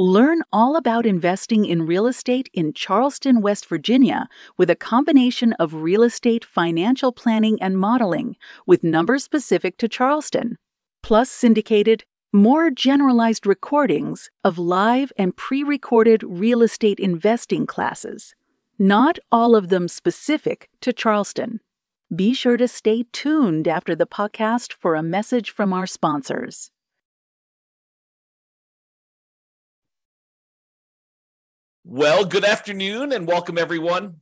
Learn all about investing in real estate in Charleston, West Virginia, with a combination of real estate financial planning and modeling, with numbers specific to Charleston, plus syndicated, more generalized recordings of live and pre-recorded real estate investing classes, not all of them specific to Charleston. Be sure to stay tuned after the podcast for a message from our sponsors. Well, good afternoon and welcome everyone.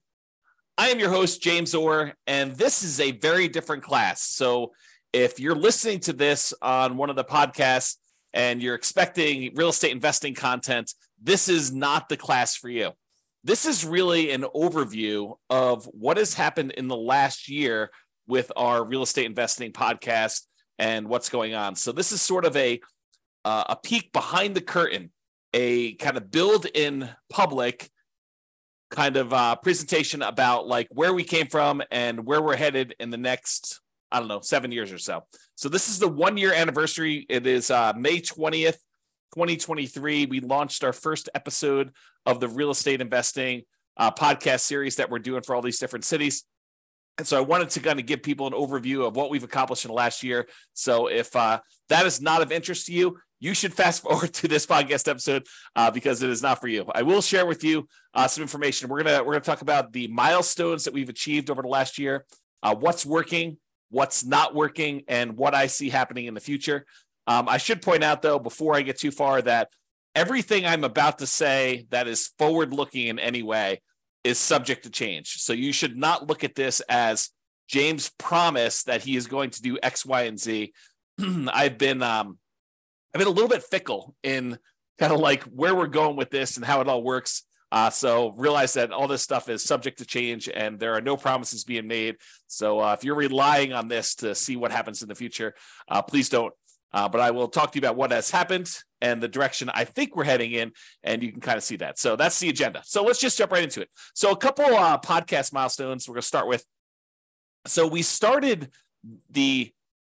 I am your host, James Orr, and this is a very different class. So if you're listening to this on one of the podcasts and you're expecting real estate investing content, this is not the class for you. This is really an overview of what has happened in the last year with our real estate investing podcast and what's going on. So this is sort of a peek behind the curtain, a kind of build in public kind of presentation about like where we came from and where we're headed in the next, 7 years or so. So this is the 1 year anniversary. It is May 20th, 2023. We launched our first episode of the real estate investing podcast series that we're doing for all these different cities. And so I wanted to kind of give people an overview of what we've accomplished in the last year. So if that is not of interest to you, you should fast forward to this podcast episode because it is not for you. I will share with you some information. We're gonna talk about the milestones that we've achieved over the last year, what's working, what's not working, and what I see happening in the future. I should point out, though, before I get too far, that everything I'm about to say that is forward-looking in any way is subject to change. So you should not look at this as James promised that he is going to do X, Y, and Z. I've been a little bit fickle in kind of like where we're going with this and how it all works. So realize that all this stuff is subject to change and there are no promises being made. So if you're relying on this to see what happens in the future, please don't. But I will talk to you about what has happened and the direction I think we're heading in. And you can kind of see that. So that's the agenda. So let's just jump right into it. So a couple podcast milestones we're going to start with. So we started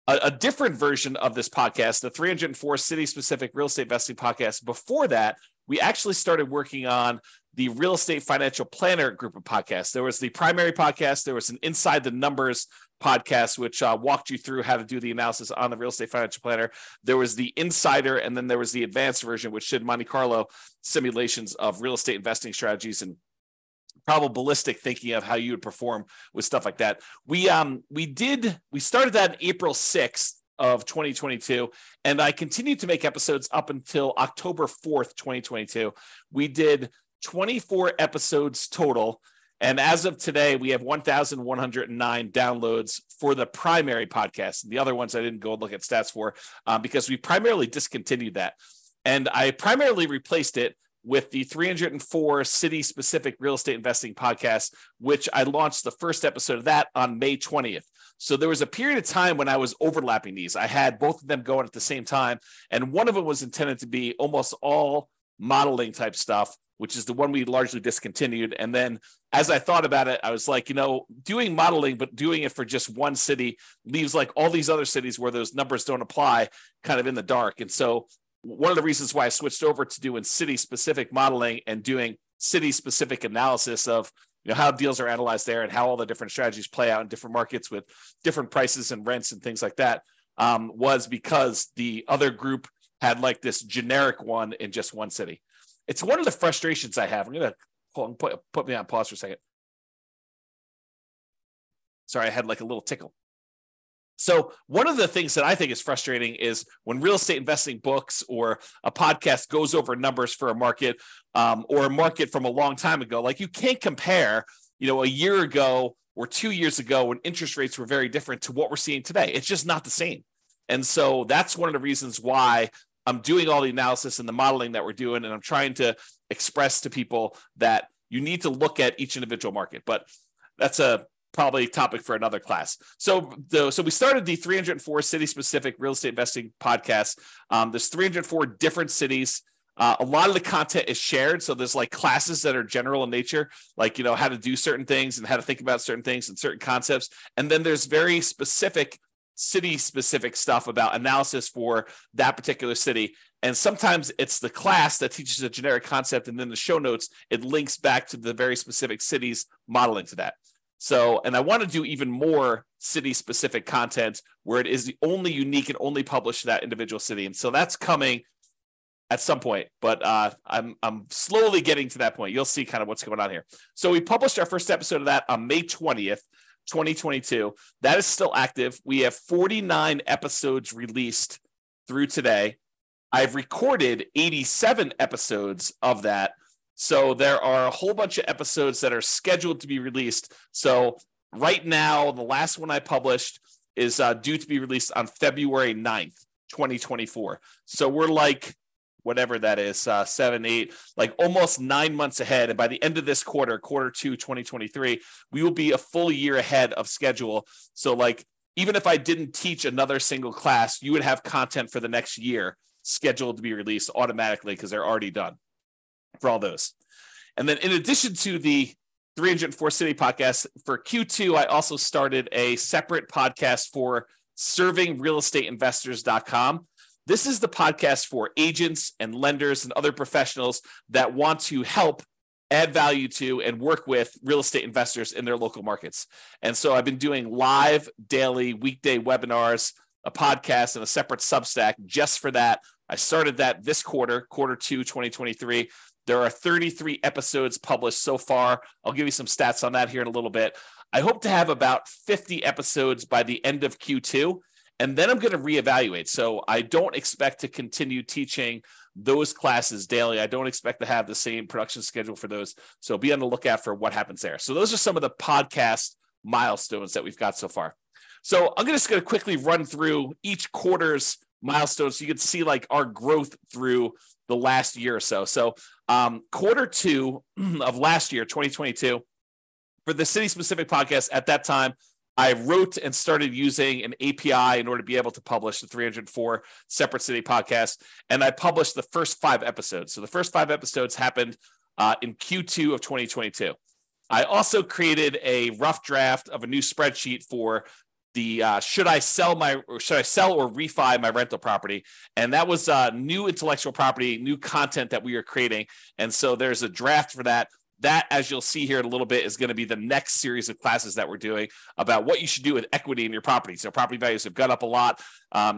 a different version of this podcast, the 304 city-specific real estate investing podcast. Before that, we actually started working on the real estate financial planner group of podcasts. There was the primary podcast. There was an Inside the Numbers podcast, which walked you through how to do the analysis on the real estate financial planner. There was the Insider, and then there was the advanced version, which did Monte Carlo simulations of real estate investing strategies and probabilistic thinking of how you would perform with stuff like that. We started that April 6th of 2022, and I continued to make episodes up until October 4th, 2022. We did 24 episodes total, and as of today, we have 1,109 downloads for the primary podcast. The other ones I didn't go look at stats for because we primarily discontinued that, and I primarily replaced it with the 304 city-specific real estate investing podcast, which I launched the first episode of that on May 20th. So there was a period of time when I was overlapping these. I had both of them going at the same time, and one of them was intended to be almost all modeling type stuff, which is the one we largely discontinued. And then as I thought about it, I was like, doing modeling, but doing it for just one city leaves like all these other cities where those numbers don't apply kind of in the dark. And so one of the reasons why I switched over to doing city-specific modeling and doing city-specific analysis of how deals are analyzed there and how all the different strategies play out in different markets with different prices and rents and things like that was because the other group had like this generic one in just one city. It's one of the frustrations I have. I'm going to put me on pause for a second. Sorry, I had like a little tickle. So one of the things that I think is frustrating is when real estate investing books or a podcast goes over numbers for a market or a market from a long time ago, like you can't compare, a year ago or 2 years ago when interest rates were very different to what we're seeing today. It's just not the same. And so that's one of the reasons why I'm doing all the analysis and the modeling that we're doing, and I'm trying to express to people that you need to look at each individual market. But that's a probably topic for another class. So we started the 304 city-specific real estate investing podcast. There's 304 different cities. A lot of the content is shared. So there's like classes that are general in nature, like, you know, how to do certain things and how to think about certain things and certain concepts. And then there's very specific city-specific stuff about analysis for that particular city. And sometimes it's the class that teaches a generic concept. And then the show notes, it links back to the very specific cities modeling to that. So, and I want to do even more city-specific content where it is the only unique and only published to that individual city. And so that's coming at some point, but I'm slowly getting to that point. You'll see kind of what's going on here. So we published our first episode of that on May 20th, 2022. That is still active. We have 49 episodes released through today. I've recorded 87 episodes of that. So there are a whole bunch of episodes that are scheduled to be released. So right now, the last one I published is due to be released on February 9th, 2024. So we're like, whatever that is, 7, 8, like almost 9 months ahead. And by the end of this quarter 2, 2023, we will be a full year ahead of schedule. So like, even if I didn't teach another single class, you would have content for the next year scheduled to be released automatically because they're already done for all those. And then in addition to the 304 City podcast, for Q2, I also started a separate podcast for servingrealestateinvestors.com. This is the podcast for agents and lenders and other professionals that want to help add value to and work with real estate investors in their local markets. And so I've been doing live daily weekday webinars, a podcast, and a separate Substack just for that. I started that this quarter 2, 2023. There are 33 episodes published so far. I'll give you some stats on that here in a little bit. I hope to have about 50 episodes by the end of Q2. And then I'm going to reevaluate. So I don't expect to continue teaching those classes daily. I don't expect to have the same production schedule for those. So be on the lookout for what happens there. So those are some of the podcast milestones that we've got so far. So I'm just going to quickly run through each quarter's milestones so you can see like our growth through the last year or so. So quarter 2 of last year, 2022, for the city-specific podcast at that time, I wrote and started using an API in order to be able to publish the 304 separate city podcast. And I published the first 5 episodes. So the first 5 episodes happened in Q2 of 2022. I also created a rough draft of a new spreadsheet for the should I sell or refi my rental property? And that was new intellectual property, new content that we are creating. And so there's a draft for that. That, as you'll see here in a little bit, is going to be the next series of classes that we're doing about what you should do with equity in your property. So property values have gone up a lot.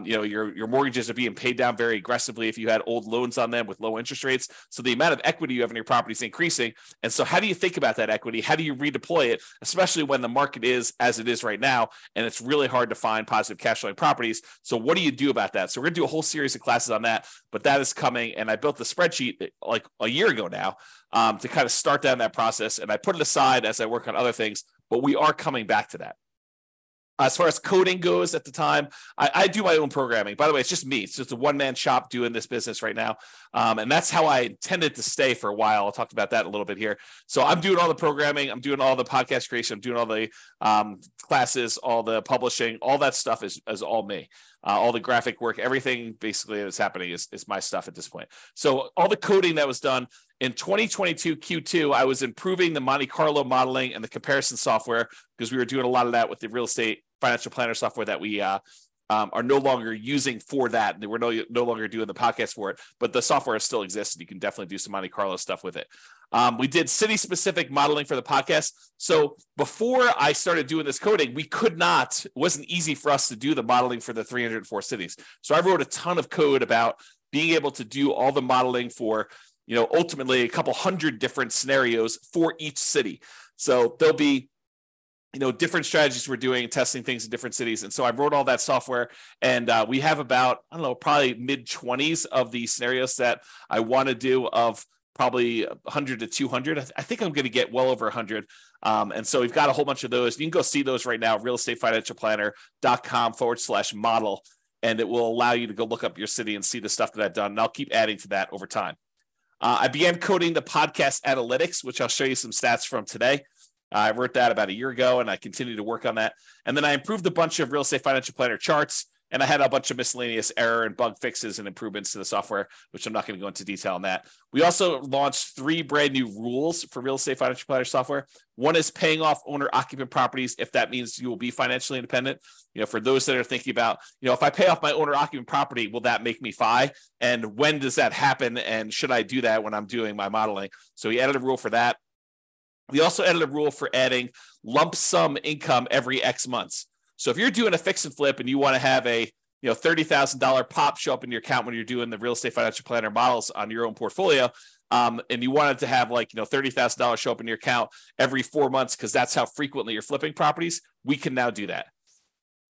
Your mortgages are being paid down very aggressively if you had old loans on them with low interest rates. So the amount of equity you have in your property is increasing. And so how do you think about that equity? How do you redeploy it, especially when the market is as it is right now, and it's really hard to find positive cash flowing properties? So what do you do about that? So we're going to do a whole series of classes on that, but that is coming. And I built the spreadsheet like a year ago now to kind of start down that process. And I put it aside as I work on other things, but we are coming back to that. As far as coding goes at the time, I do my own programming. By the way, it's just me. It's just a one-man shop doing this business right now. And that's how I intended to stay for a while. I'll talk about that a little bit here. So I'm doing all the programming. I'm doing all the podcast creation. I'm doing all the classes, all the publishing. All that stuff is all me. All the graphic work, everything basically that's happening is my stuff at this point. So all the coding that was done in 2022 Q2, I was improving the Monte Carlo modeling and the comparison software because we were doing a lot of that with the real estate financial planner software that we are no longer using for that. And we're no longer doing the podcast for it, but the software still exists. And you can definitely do some Monte Carlo stuff with it. We did city-specific modeling for the podcast. So before I started doing this coding, we could not, it wasn't easy for us to do the modeling for the 304 cities. So I wrote a ton of code about being able to do all the modeling for, you know, ultimately a couple hundred different scenarios for each city. So there'll be, you know, different strategies we're doing, testing things in different cities. And so I wrote all that software, and we have about, I don't know, probably mid-20s of the scenarios that I want to do of probably 100 to 200. I think I'm going to get well over 100. And so we've got a whole bunch of those. You can go see those right now, realestatefinancialplanner.com/model. and it will allow you to go look up your city and see the stuff that I've done. And I'll keep adding to that over time. I began coding the podcast analytics, which I'll show you some stats from today. I wrote that about a year ago, and I continue to work on that. And then I improved a bunch of real estate financial planner charts, and I had a bunch of miscellaneous error and bug fixes and improvements to the software, which I'm not going to go into detail on that. We also launched 3 brand new rules for real estate financial planner software. One is paying off owner-occupant properties if that means you will be financially independent. You know, for those that are thinking about, you know, if I pay off my owner-occupant property, will that make me FI? And when does that happen? And should I do that when I'm doing my modeling? So we added a rule for that. We also added a rule for adding lump sum income every X months. So if you're doing a fix and flip and you want to have a, you know, $30,000 pop show up in your account when you're doing the real estate financial planner models on your own portfolio, and you wanted to have like, you know, $30,000 show up in your account every 4 months because that's how frequently you're flipping properties, we can now do that.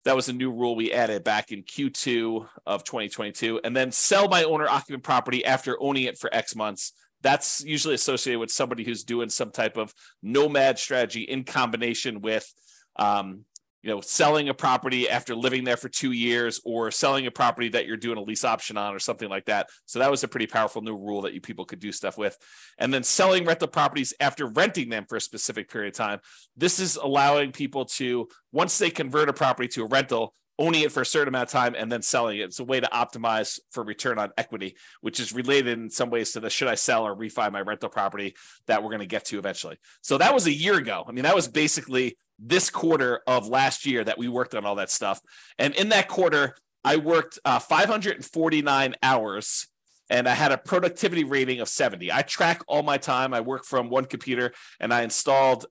That was a new rule we added back in Q2 of 2022. And then sell my owner-occupant property after owning it for X months. That's usually associated with somebody who's doing some type of nomad strategy in combination with, you know, selling a property after living there for 2 years or selling a property that you're doing a lease option on or something like that. So that was a pretty powerful new rule that you people could do stuff with. And then selling rental properties after renting them for a specific period of time. This is allowing people to, once they convert a property to a rental, owning it for a certain amount of time and then selling it. It's a way to optimize for return on equity, which is related in some ways to the should I sell or refi my rental property that we're going to get to eventually. So that was a year ago. I mean, that was basically this quarter of last year that we worked on all that stuff. And in that quarter, I worked 549 hours and I had a productivity rating of 70. I track all my time. I work from one computer and I installed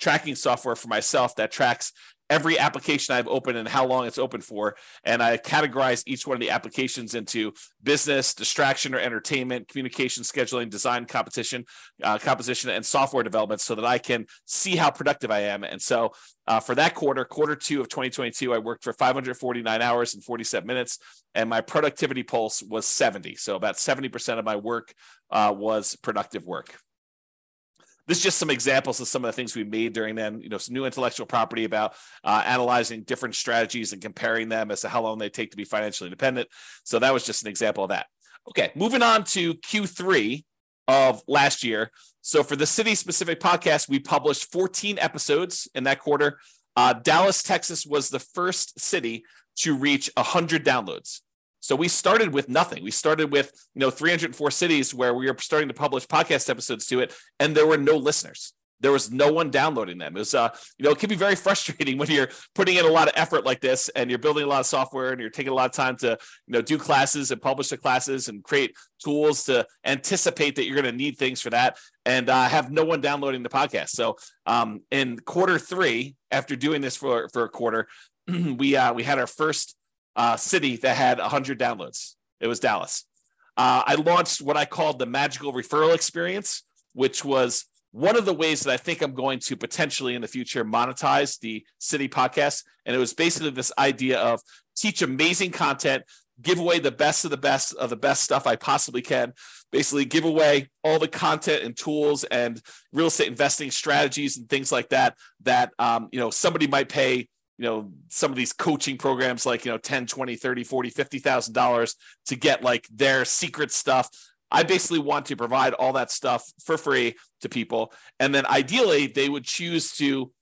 tracking software for myself that tracks every application I've opened and how long it's open for. And I categorize each one of the applications into business, distraction or entertainment, communication, scheduling, design, competition, composition, and software development so that I can see how productive I am. And so for that quarter two of 2022, I worked for 549 hours and 47 minutes. And my productivity pulse was 70. So about 70% of my work was productive work. This is just some examples of some of the things we made during then, you know, some new intellectual property about analyzing different strategies and comparing them as to how long they take to be financially independent. So that was just an example of that. Okay, moving on to Q3 of last year. So for the city-specific podcast, we published 14 episodes in that quarter. Dallas, Texas was the first city to reach 100 downloads. So we started with nothing. We started with, you know, 304 cities where we were starting to publish podcast episodes to it, and there were no listeners. There was no one downloading them. It was, you know, it can be very frustrating when you're putting in a lot of effort like this, and you're building a lot of software, and you're taking a lot of time to, you know, do classes and publish the classes and create tools to anticipate that you're going to need things for that, and have no one downloading the podcast. So in quarter three, after doing this for a quarter, we had our first city that had 100 downloads. It was Dallas. I launched what I called the magical referral experience, which was one of the ways that I think I'm going to potentially in the future monetize the city podcast. And it was basically this idea of teach amazing content, give away the best of the best of the best stuff I possibly can, basically give away all the content and tools and real estate investing strategies and things like that, that, you know, somebody might pay, you know, some of these coaching programs like, you know, $10,000, $20,000, $30,000, $40,000, $50,000 to get like their secret stuff. I basically want to provide all that stuff for free to people. And then ideally they would choose to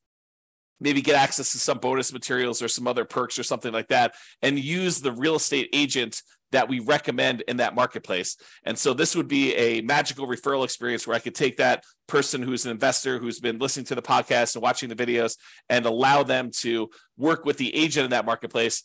maybe get access to some bonus materials or some other perks or something like that and use the real estate agent that we recommend in that marketplace. And so this would be a magical referral experience where I could take that person who's an investor who's been listening to the podcast and watching the videos and allow them to work with the agent in that marketplace,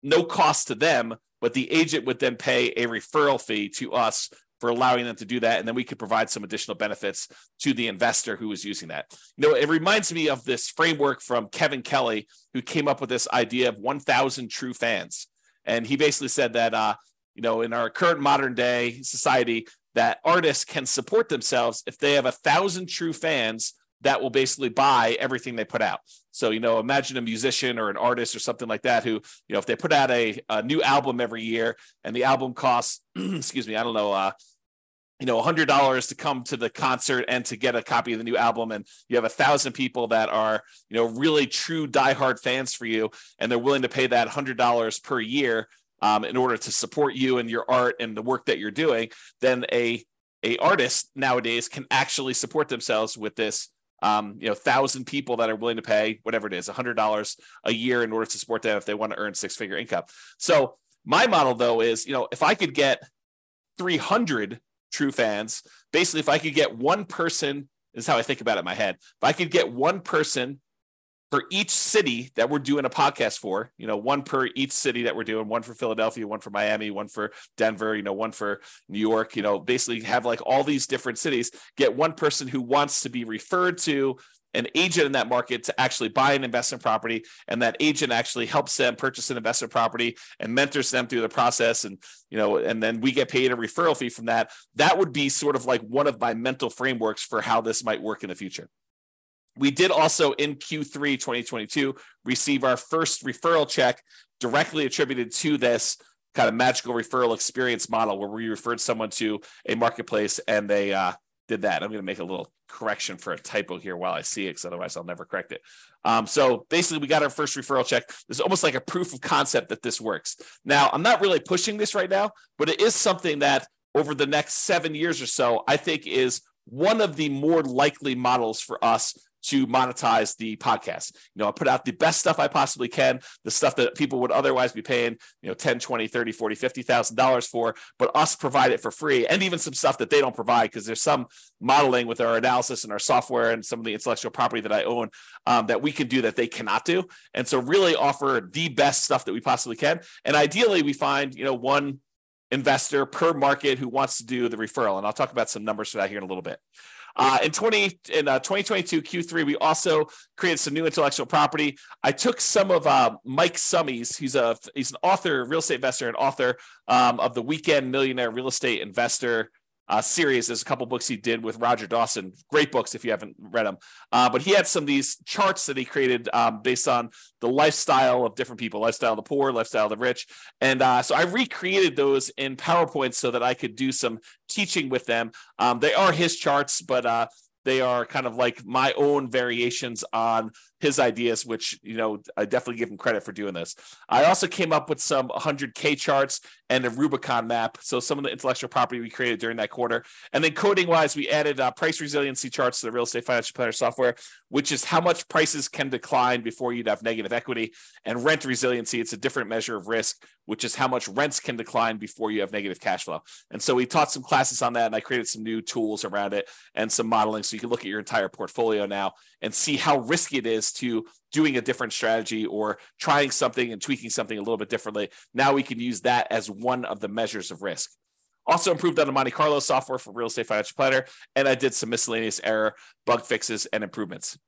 no cost to them, but the agent would then pay a referral fee to us for allowing them to do that. And then we could provide some additional benefits to the investor who was using that. You know, it reminds me of this framework from Kevin Kelly, who came up with this idea of 1,000 true fans. And he basically said that, you know, in our current modern day society, that artists can support themselves if they have 1,000 true fans that will basically buy everything they put out. So, you know, imagine a musician or an artist or something like that who, you know, if they put out a new album every year and the album costs, excuse me, I don't know, you know, $100 to come to the concert and to get a copy of the new album. And you have 1,000 people that are, you know, really true diehard fans for you. And they're willing to pay that $100 per year. in order to support you and your art and the work that you're doing, then a artist nowadays can actually support themselves with this 1,000 people that are willing to pay whatever it is, $100 a year in order to support them if they want to earn six-figure income. So my model though is, if I could get 300 true fans, basically if I could get one person, this is how I think about it in my head. If I could get one person for each city that we're doing a podcast for, one per each city that we're doing, one for Philadelphia, one for Miami, one for Denver, one for New York, basically have like all these different cities, get one person who wants to be referred to an agent in that market to actually buy an investment property. And that agent actually helps them purchase an investment property and mentors them through the process. And, and then we get paid a referral fee from that. That would be sort of like one of my mental frameworks for how this might work in the future. We did also in Q3 2022 receive our first referral check directly attributed to this kind of magical referral experience model where we referred someone to a marketplace and they did that. I'm going to make a little correction for a typo here while I see it because otherwise I'll never correct it. So basically, we got our first referral check. It's almost like a proof of concept that this works. Now, I'm not really pushing this right now, but it is something that over the next 7 years or so, I think is one of the more likely models for us to monetize the podcast. I put out the best stuff I possibly can, the stuff that people would otherwise be paying, $10, $20, $30, $40, $50,000 for, but us provide it for free, and even some stuff that they don't provide because there's some modeling with our analysis and our software and some of the intellectual property that I own that we can do that they cannot do. And so really offer the best stuff that we possibly can. And ideally we find, one investor per market who wants to do the referral. And I'll talk about some numbers for that here in a little bit. In 2022 Q3, we also created some new intellectual property. I took some of Mike Summey's. He's an author, real estate investor, and author of the Weekend Millionaire Real Estate Investor series. There's a couple books he did with Roger Dawson. Great books if you haven't read them. But he had some of these charts that he created based on the lifestyle of different people, lifestyle of the poor, lifestyle of the rich. And so I recreated those in PowerPoint so that I could do some teaching with them. They are his charts, but they are kind of like my own variations on his ideas, which, I definitely give him credit for doing this. I also came up with some 100K charts and a Rubicon map. So some of the intellectual property we created during that quarter. And then coding wise, we added price resiliency charts to the Real Estate Financial Planner software, which is how much prices can decline before you'd have negative equity, and rent resiliency. It's a different measure of risk, which is how much rents can decline before you have negative cash flow. And so we taught some classes on that, and I created some new tools around it and some modeling. So you can look at your entire portfolio now and see how risky it is to doing a different strategy or trying something and tweaking something a little bit differently. Now we can use that as one of the measures of risk. Also improved on the Monte Carlo software for Real Estate Financial Planner, and I did some miscellaneous error, bug fixes, and improvements.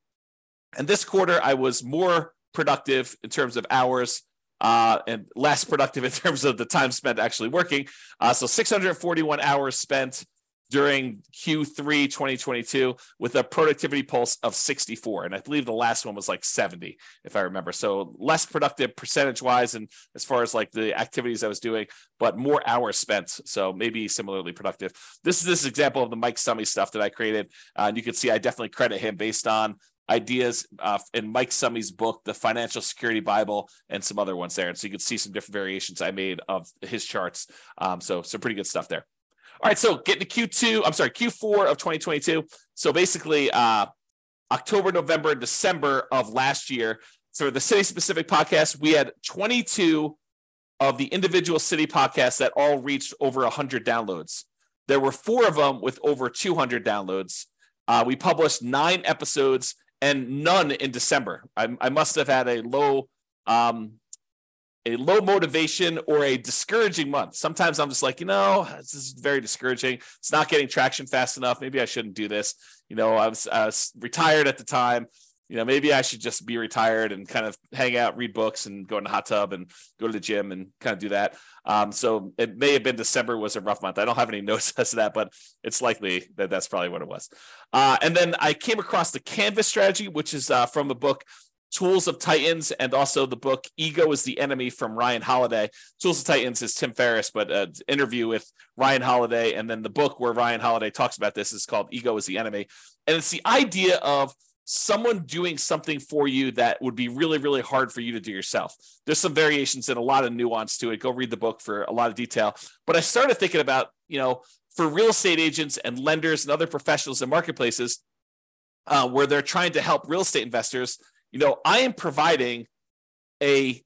And this quarter, I was more productive in terms of hours, and less productive in terms of the time spent actually working. So 641 hours spent during Q3 2022 with a productivity pulse of 64. And I believe the last one was like 70, if I remember. So less productive percentage-wise and as far as like the activities I was doing, but more hours spent. So maybe similarly productive. This is example of the Mike Summey stuff that I created. And you can see I definitely credit him based on ideas in Mike Summey's book, The Financial Security Bible, and some other ones there. And so you can see some different variations I made of his charts. So some pretty good stuff there. All right, so getting to Q4 of 2022. So basically October, November, and December of last year. So the city-specific podcast, we had 22 of the individual city podcasts that all reached over 100 downloads. There were 4 of them with over 200 downloads. We published 9 episodes and none in December. I must have had a low motivation or a discouraging month. Sometimes I'm just like, this is very discouraging. It's not getting traction fast enough. Maybe I shouldn't do this. I was retired at the time. Maybe I should just be retired and kind of hang out, read books, and go in the hot tub and go to the gym and kind of do that. So it may have been December was a rough month. I don't have any notes as to that, but it's likely that that's probably what it was. And then I came across the Canvas strategy, which is from the book Tools of Titans, and also the book Ego is the Enemy from Ryan Holiday. Tools of Titans is Tim Ferriss, but an interview with Ryan Holiday. And then the book where Ryan Holiday talks about this is called Ego is the Enemy. And it's the idea of someone doing something for you that would be really, really hard for you to do yourself. There's some variations and a lot of nuance to it. Go read the book for a lot of detail. But I started thinking about, for real estate agents and lenders and other professionals and marketplaces where they're trying to help real estate investors, I am providing a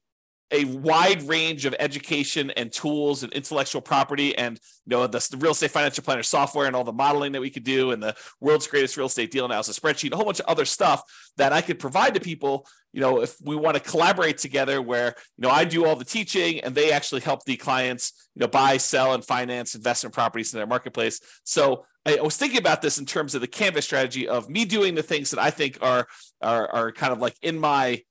wide range of education and tools and intellectual property and the real estate financial planner software and all the modeling that we could do and the world's greatest real estate deal analysis spreadsheet, a whole bunch of other stuff that I could provide to people, if we want to collaborate together where, I do all the teaching and they actually help the clients, buy, sell, and finance investment properties in their marketplace. So I was thinking about this in terms of the canvas strategy of me doing the things that I think are kind of like in my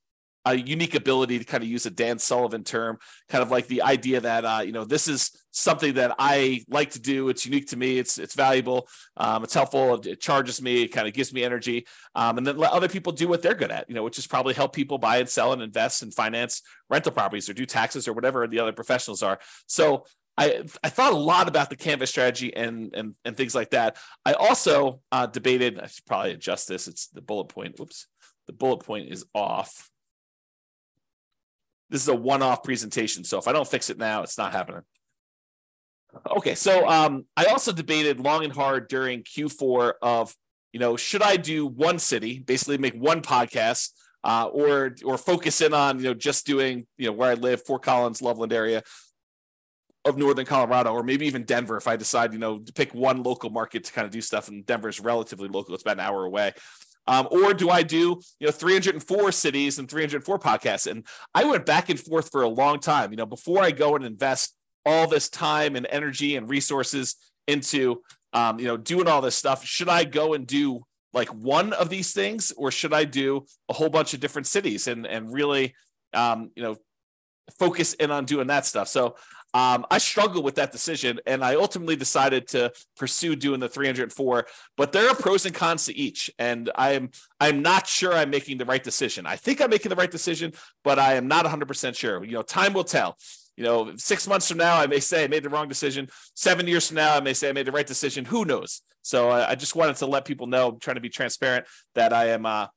a unique ability, to kind of use a Dan Sullivan term, kind of like the idea that, this is something that I like to do. It's unique to me. It's valuable. It's helpful. It charges me. It kind of gives me energy. And then let other people do what they're good at, which is probably help people buy and sell and invest and finance rental properties or do taxes or whatever the other professionals are. So I thought a lot about the canvas strategy and things like that. I also debated, I should probably adjust this. It's the bullet point. Oops. The bullet point is off. This is a one-off presentation, so if I don't fix it now, it's not happening. Okay, so I also debated long and hard during Q4 of, should I do one city, basically make one podcast, or focus in on, just doing, where I live, Fort Collins, Loveland area of northern Colorado, or maybe even Denver if I decide, to pick one local market to kind of do stuff, and Denver's relatively local, it's about an hour away. Or do I do, 304 cities and 304 podcasts? And I went back and forth for a long time, before I go and invest all this time and energy and resources into, doing all this stuff. Should I go and do like one of these things, or should I do a whole bunch of different cities and really, focus in on doing that stuff? So I struggled with that decision, and I ultimately decided to pursue doing the 304, but there are pros and cons to each. And I'm not sure I'm making the right decision. I think I'm making the right decision, but I am not 100% sure. Time will tell. 6 months from now, I may say I made the wrong decision. 7 years from now, I may say I made the right decision. Who knows? So I just wanted to let people know, I'm trying to be transparent, that I am I'm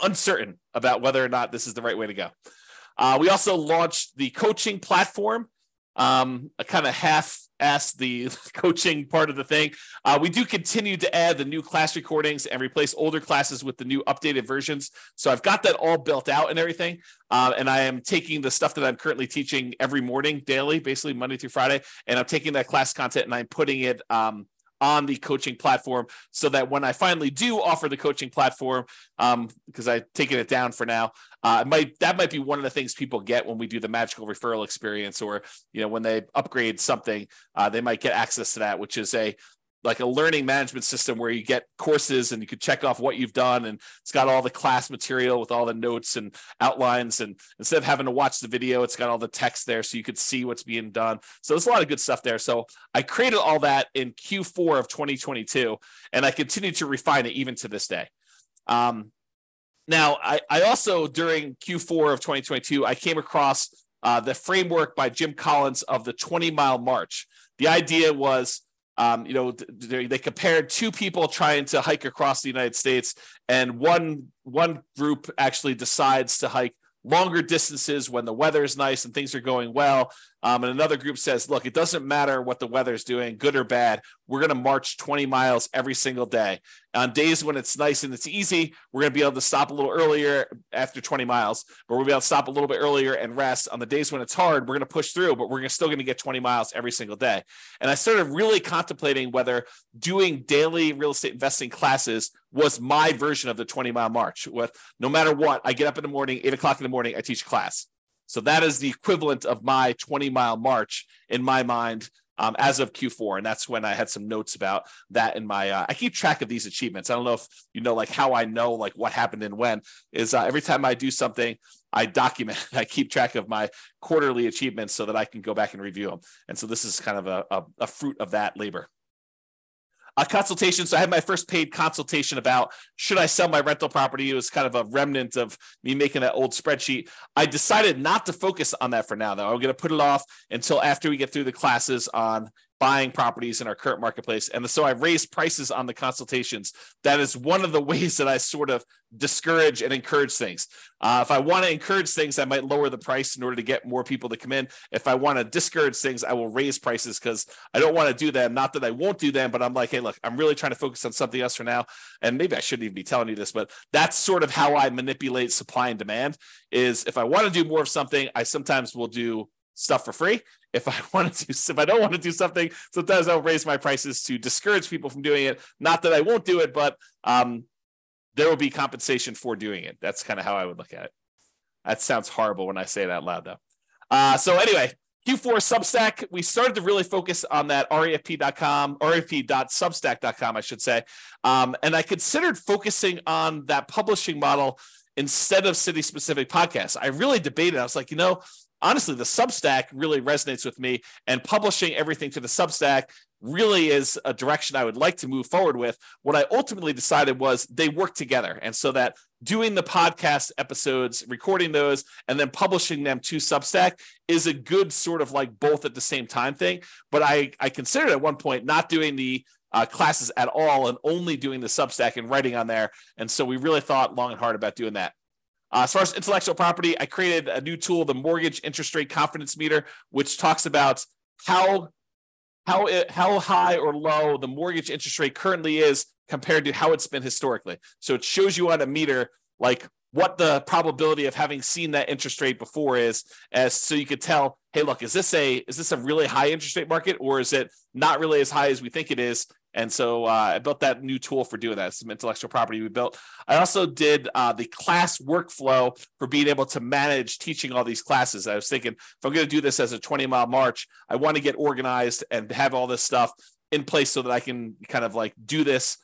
uncertain about whether or not this is the right way to go. We also launched the coaching platform. I kind of half-assed the coaching part of the thing. We do continue to add the new class recordings and replace older classes with the new updated versions. So I've got that all built out and everything. And I am taking the stuff that I'm currently teaching every morning, daily, basically Monday through Friday. And I'm taking that class content and I'm putting it on the coaching platform, so that when I finally do offer the coaching platform, because I've taken it down for now, that might be one of the things people get when we do the magical referral experience, or when they upgrade something, they might get access to that, which is a learning management system where you get courses and you can check off what you've done, and it's got all the class material with all the notes and outlines, and instead of having to watch the video, it's got all the text there so you could see what's being done. So there's a lot of good stuff there. So I created all that in Q4 of 2022, and I continue to refine it even to this day. Now, I also, during Q4 of 2022, I came across the framework by Jim Collins of the 20-mile march. The idea was, they compared two people trying to hike across the United States, and one group actually decides to hike longer distances when the weather is nice and things are going well. And another group says, look, it doesn't matter what the weather's doing, good or bad, we're going to march 20 miles every single day. On days when it's nice and it's easy, we're going to be able to stop a little earlier after 20 miles, but we'll be able to stop a little bit earlier and rest. On the days when it's hard, we're going to push through, but we're still going to get 20 miles every single day. And I started really contemplating whether doing daily real estate investing classes was my version of the 20-mile march. With no matter what, I get up in the morning, 8 o'clock in the morning, I teach class. So that is the equivalent of my 20-mile march in my mind as of Q4. And that's when I had some notes about that in my, I keep track of these achievements. I don't know if how I know like what happened and when is every time I do something, I document, I keep track of my quarterly achievements so that I can go back and review them. And so this is kind of a fruit of that labor. A consultation. So I had my first paid consultation about, should I sell my rental property? It was kind of a remnant of me making that old spreadsheet. I decided not to focus on that for now, though. I'm going to put it off until after we get through the classes on buying properties in our current marketplace. And so I've raised prices on the consultations. That is one of the ways that I sort of discourage and encourage things. If I want to encourage things, I might lower the price in order to get more people to come in. If I want to discourage things, I will raise prices because I don't want to do them. Not that I won't do them, but I'm like, hey, look, I'm really trying to focus on something else for now. And maybe I shouldn't even be telling you this, but that's sort of how I manipulate supply and demand. Is if I want to do more of something, I sometimes will do stuff for free. If I don't want to do something, sometimes I'll raise my prices to discourage people from doing it. Not that I won't do it, but there will be compensation for doing it. That's kind of how I would look at it. That sounds horrible when I say it out loud, though. So anyway, Q4 Substack, we started to really focus on that REFP.substack.com, I should say. And I considered focusing on that publishing model instead of city-specific podcasts. I really debated. I was like, honestly, the Substack really resonates with me, and publishing everything to the Substack really is a direction I would like to move forward with. What I ultimately decided was they work together. And so that doing the podcast episodes, recording those, and then publishing them to Substack is a good sort of like both at the same time thing. But I considered at one point not doing the classes at all and only doing the Substack and writing on there. And so we really thought long and hard about doing that. As far as intellectual property, I created a new tool, the Mortgage Interest Rate Confidence Meter, which talks about how high or low the mortgage interest rate currently is compared to how it's been historically. So it shows you on a meter like what the probability of having seen that interest rate before is, as so you could tell, hey, look, is this a really high interest rate market, or is it not really as high as we think it is? And so I built that new tool for doing that. It's some intellectual property we built. I also did the class workflow for being able to manage teaching all these classes. I was thinking, if I'm going to do this as a 20-mile march, I want to get organized and have all this stuff in place so that I can kind of like do this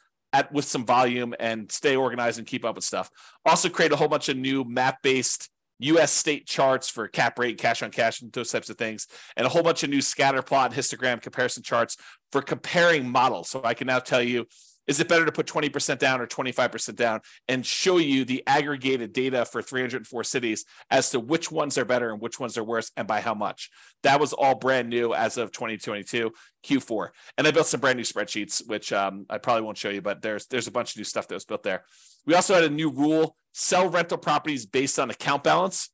with some volume and stay organized and keep up with stuff. Also create a whole bunch of new map-based U.S. state charts for cap rate, cash on cash, and those types of things, and a whole bunch of new scatter plot, histogram comparison charts for comparing models. So I can now tell you, is it better to put 20% down or 25% down, and show you the aggregated data for 304 cities as to which ones are better and which ones are worse and by how much. That was all brand new as of 2022 Q4. And I built some brand new spreadsheets, which I probably won't show you, but there's a bunch of new stuff that was built there. We also had a new rule, sell rental properties based on account balance.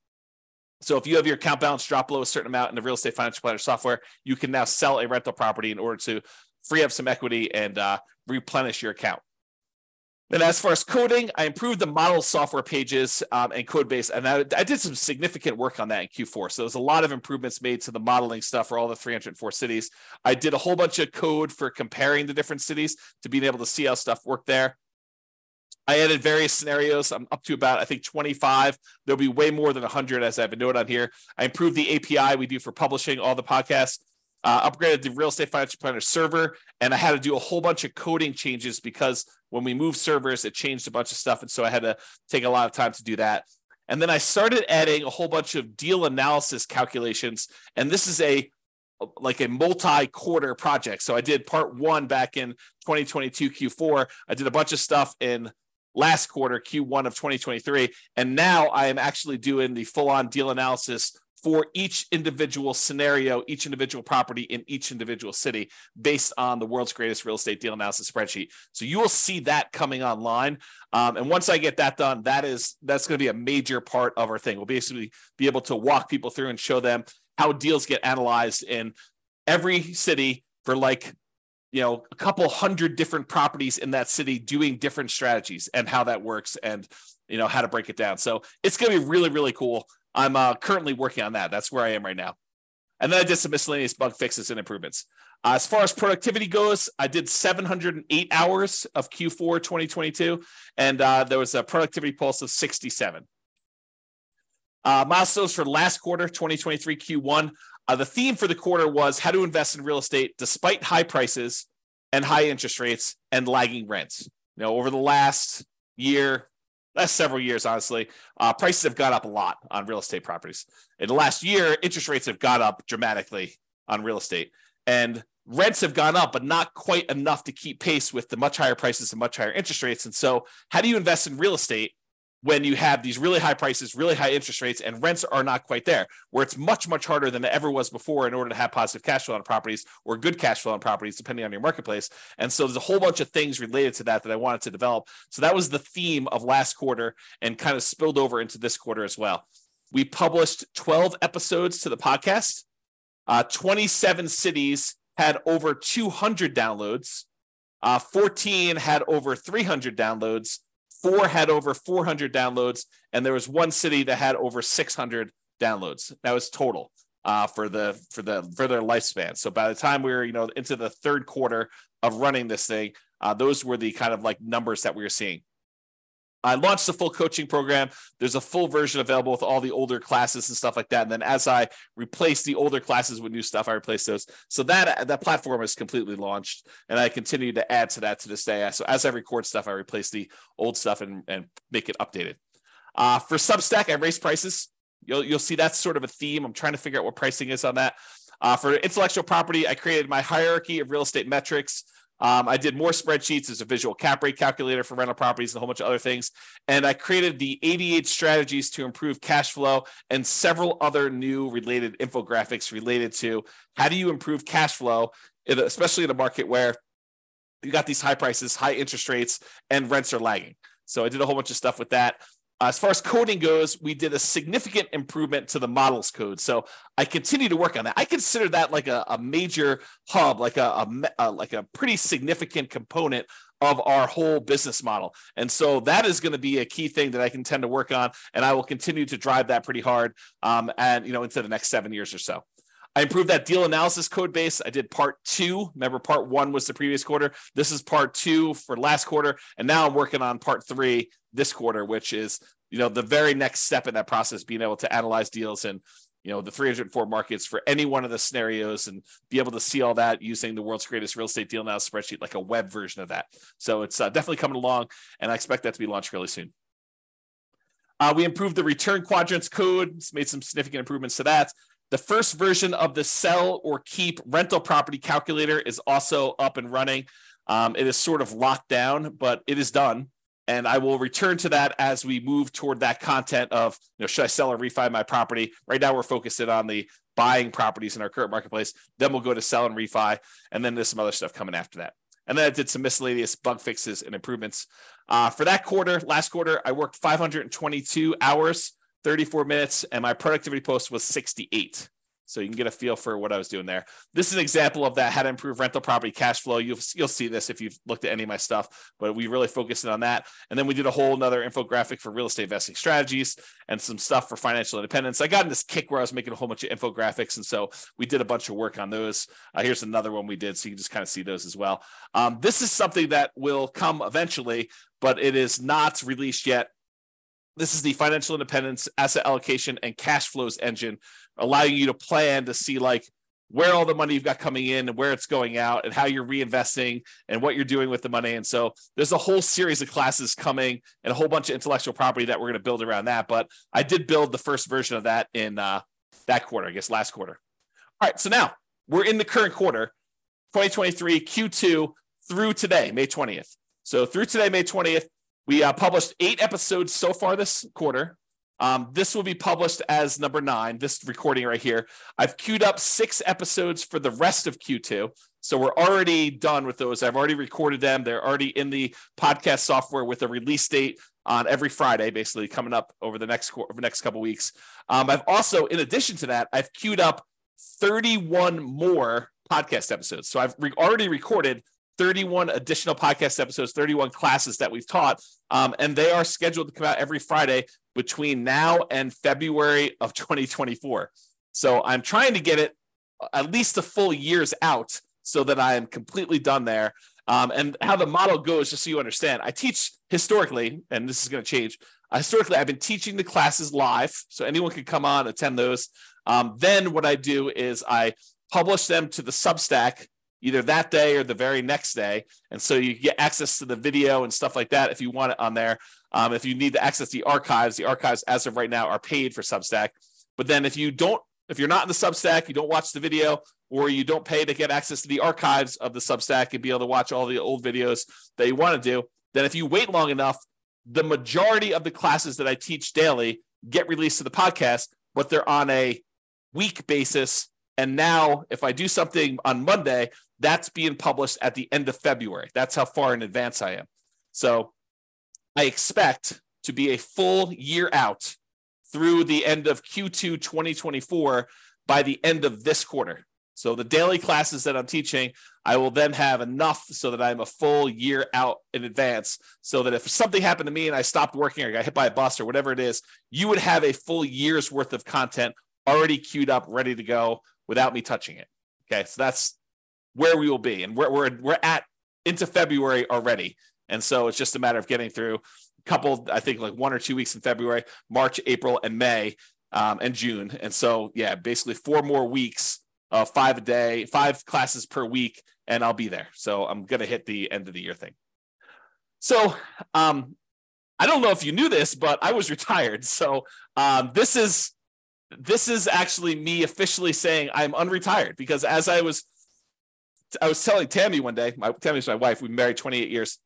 So if you have your account balance drop below a certain amount in the Real Estate Financial Planner software, you can now sell a rental property in order to free up some equity and replenish your account. And as far as coding, I improved the model software pages and code base. And I did some significant work on that in Q4. So there's a lot of improvements made to the modeling stuff for all the 304 cities. I did a whole bunch of code for comparing the different cities to being able to see how stuff worked there. I added various scenarios. I'm up to about, I think, 25. There'll be way more than 100 as I've been doing on here. I improved the API we do for publishing all the podcasts. Upgraded the Real Estate Financial Planner server, and I had to do a whole bunch of coding changes because when we moved servers, it changed a bunch of stuff, and so I had to take a lot of time to do that. And then I started adding a whole bunch of deal analysis calculations, and this is a multi-quarter project. So I did part one back in 2022 Q4. I did a bunch of stuff in last quarter, Q1 of 2023, and now I am actually doing the full-on deal analysis for each individual scenario, each individual property in each individual city based on the world's greatest real estate deal analysis spreadsheet. So you will see that coming online. And once I get that done, that's going to be a major part of our thing. We'll basically be able to walk people through and show them how deals get analyzed in every city for a couple hundred different properties in that city doing different strategies and how that works and, how to break it down. So it's going to be really, really cool. I'm currently working on that. That's where I am right now. And then I did some miscellaneous bug fixes and improvements. As far as productivity goes, I did 708 hours of Q4 2022, and there was a productivity pulse of 67. Milestones for last quarter, 2023 Q1. The theme for the quarter was how to invest in real estate despite high prices and high interest rates and lagging rents. Over the last several years, honestly, prices have gone up a lot on real estate properties. In the last year, interest rates have gone up dramatically on real estate. And rents have gone up, but not quite enough to keep pace with the much higher prices and much higher interest rates. And so how do you invest in real estate when you have these really high prices, really high interest rates, and rents are not quite there, where it's much, much harder than it ever was before in order to have positive cash flow on properties or good cash flow on properties, depending on your marketplace. And so there's a whole bunch of things related to that that I wanted to develop. So that was the theme of last quarter and kind of spilled over into this quarter as well. We published 12 episodes to the podcast. 27 cities had over 200 downloads. 14 had over 300 downloads. 4 had over 400 downloads, and there was one city that had over 600 downloads. That was total for their lifespan. So by the time we were, into the third quarter of running this thing, those were the kind of like numbers that we were seeing. I launched the full coaching program. There's a full version available with all the older classes and stuff like that. And then as I replace the older classes with new stuff, I replace those. So that platform is completely launched. And I continue to add to that to this day. So as I record stuff, I replace the old stuff and make it updated. For Substack, I raise prices. You'll see that's sort of a theme. I'm trying to figure out what pricing is on that. For intellectual property, I created my hierarchy of real estate metrics. I did more spreadsheets. There's a visual cap rate calculator for rental properties and a whole bunch of other things. And I created the 88 strategies to improve cash flow and several other new related infographics related to how do you improve cash flow, especially in a market where you got these high prices, high interest rates, and rents are lagging. So I did a whole bunch of stuff with that. As far as coding goes, we did a significant improvement to the models code. So I continue to work on that. I consider that like a major hub, like a pretty significant component of our whole business model. And so that is going to be a key thing that I can tend to work on. And I will continue to drive that pretty hard into the next 7 years or so. I improved that deal analysis code base. I did part 2. Remember, part 1 was the previous quarter. This is part 2 for last quarter. And now I'm working on part 3 this quarter, which is, the very next step in that process, being able to analyze deals and, the 304 markets for any one of the scenarios and be able to see all that using the world's greatest real estate deal analysis spreadsheet, like a web version of that. So it's definitely coming along, and I expect that to be launched really soon. We improved the return quadrants code. It's made some significant improvements to that. The first version of the sell or keep rental property calculator is also up and running. It is sort of locked down, but it is done. And I will return to that as we move toward that content of, should I sell or refi my property? Right now we're focused on the buying properties in our current marketplace. Then we'll go to sell and refi. And then there's some other stuff coming after that. And then I did some miscellaneous bug fixes and improvements. For that quarter, last quarter, I worked 522 hours. 34 minutes, and my productivity post was 68. So you can get a feel for what I was doing there. This is an example of that, how to improve rental property cash flow. You'll see this if you've looked at any of my stuff, but we really focused on that. And then we did a whole nother infographic for real estate investing strategies and some stuff for financial independence. I got in this kick where I was making a whole bunch of infographics. And so we did a bunch of work on those. Here's another one we did. So you can just kind of see those as well. This is something that will come eventually, but it is not released yet. This is the financial independence, asset allocation, and cash flows engine, allowing you to plan to see where all the money you've got coming in and where it's going out and how you're reinvesting and what you're doing with the money. And so there's a whole series of classes coming and a whole bunch of intellectual property that we're going to build around that. But I did build the first version of that in that quarter, I guess last quarter. All right, so now we're in the current quarter, 2023 Q2 through today, May 20th. So through today, May 20th, we published 8 episodes so far this quarter. This will be published as number 9, this recording right here. I've queued up 6 episodes for the rest of Q2. So we're already done with those. I've already recorded them. They're already in the podcast software with a release date on every Friday, basically coming up over the next couple of weeks. I've also, in addition to that, I've queued up 31 more podcast episodes. So I've already recorded 31 additional podcast episodes, 31 classes that we've taught, and they are scheduled to come out every Friday between now and February of 2024. So I'm trying to get it at least a full year's out so that I am completely done there. And how the model goes, just so you understand, I teach historically, and this is going to change. Historically, I've been teaching the classes live, so anyone can come on, attend those. Then what I do is I publish them to the Substack, either that day or the very next day. And so you get access to the video and stuff like that if you want it on there. If you need to access the archives as of right now are paid for Substack. But then if you're not in the Substack, you don't watch the video, or you don't pay to get access to the archives of the Substack and be able to watch all the old videos that you want to do, then if you wait long enough, the majority of the classes that I teach daily get released to the podcast, but they're on a week basis. And now if I do something on Monday, that's being published at the end of February. That's how far in advance I am. So I expect to be a full year out through the end of Q2 2024 by the end of this quarter. So the daily classes that I'm teaching, I will then have enough so that I'm a full year out in advance, so that if something happened to me and I stopped working or got hit by a bus or whatever it is, you would have a full year's worth of content already queued up, ready to go without me touching it. Okay, so that's where we will be. And we're at into February already. And so it's just a matter of getting through a couple, I think like 1 or 2 weeks in February, March, April, and May, and June. And so, yeah, basically 4 more weeks. 5 classes per week, and I'll be there. So I'm going to hit the end of the year thing. So I don't know if you knew this, but I was retired. So this is actually me officially saying I'm unretired, because as I was telling Tammy one day, Tammy's my wife, we've been married 28 years.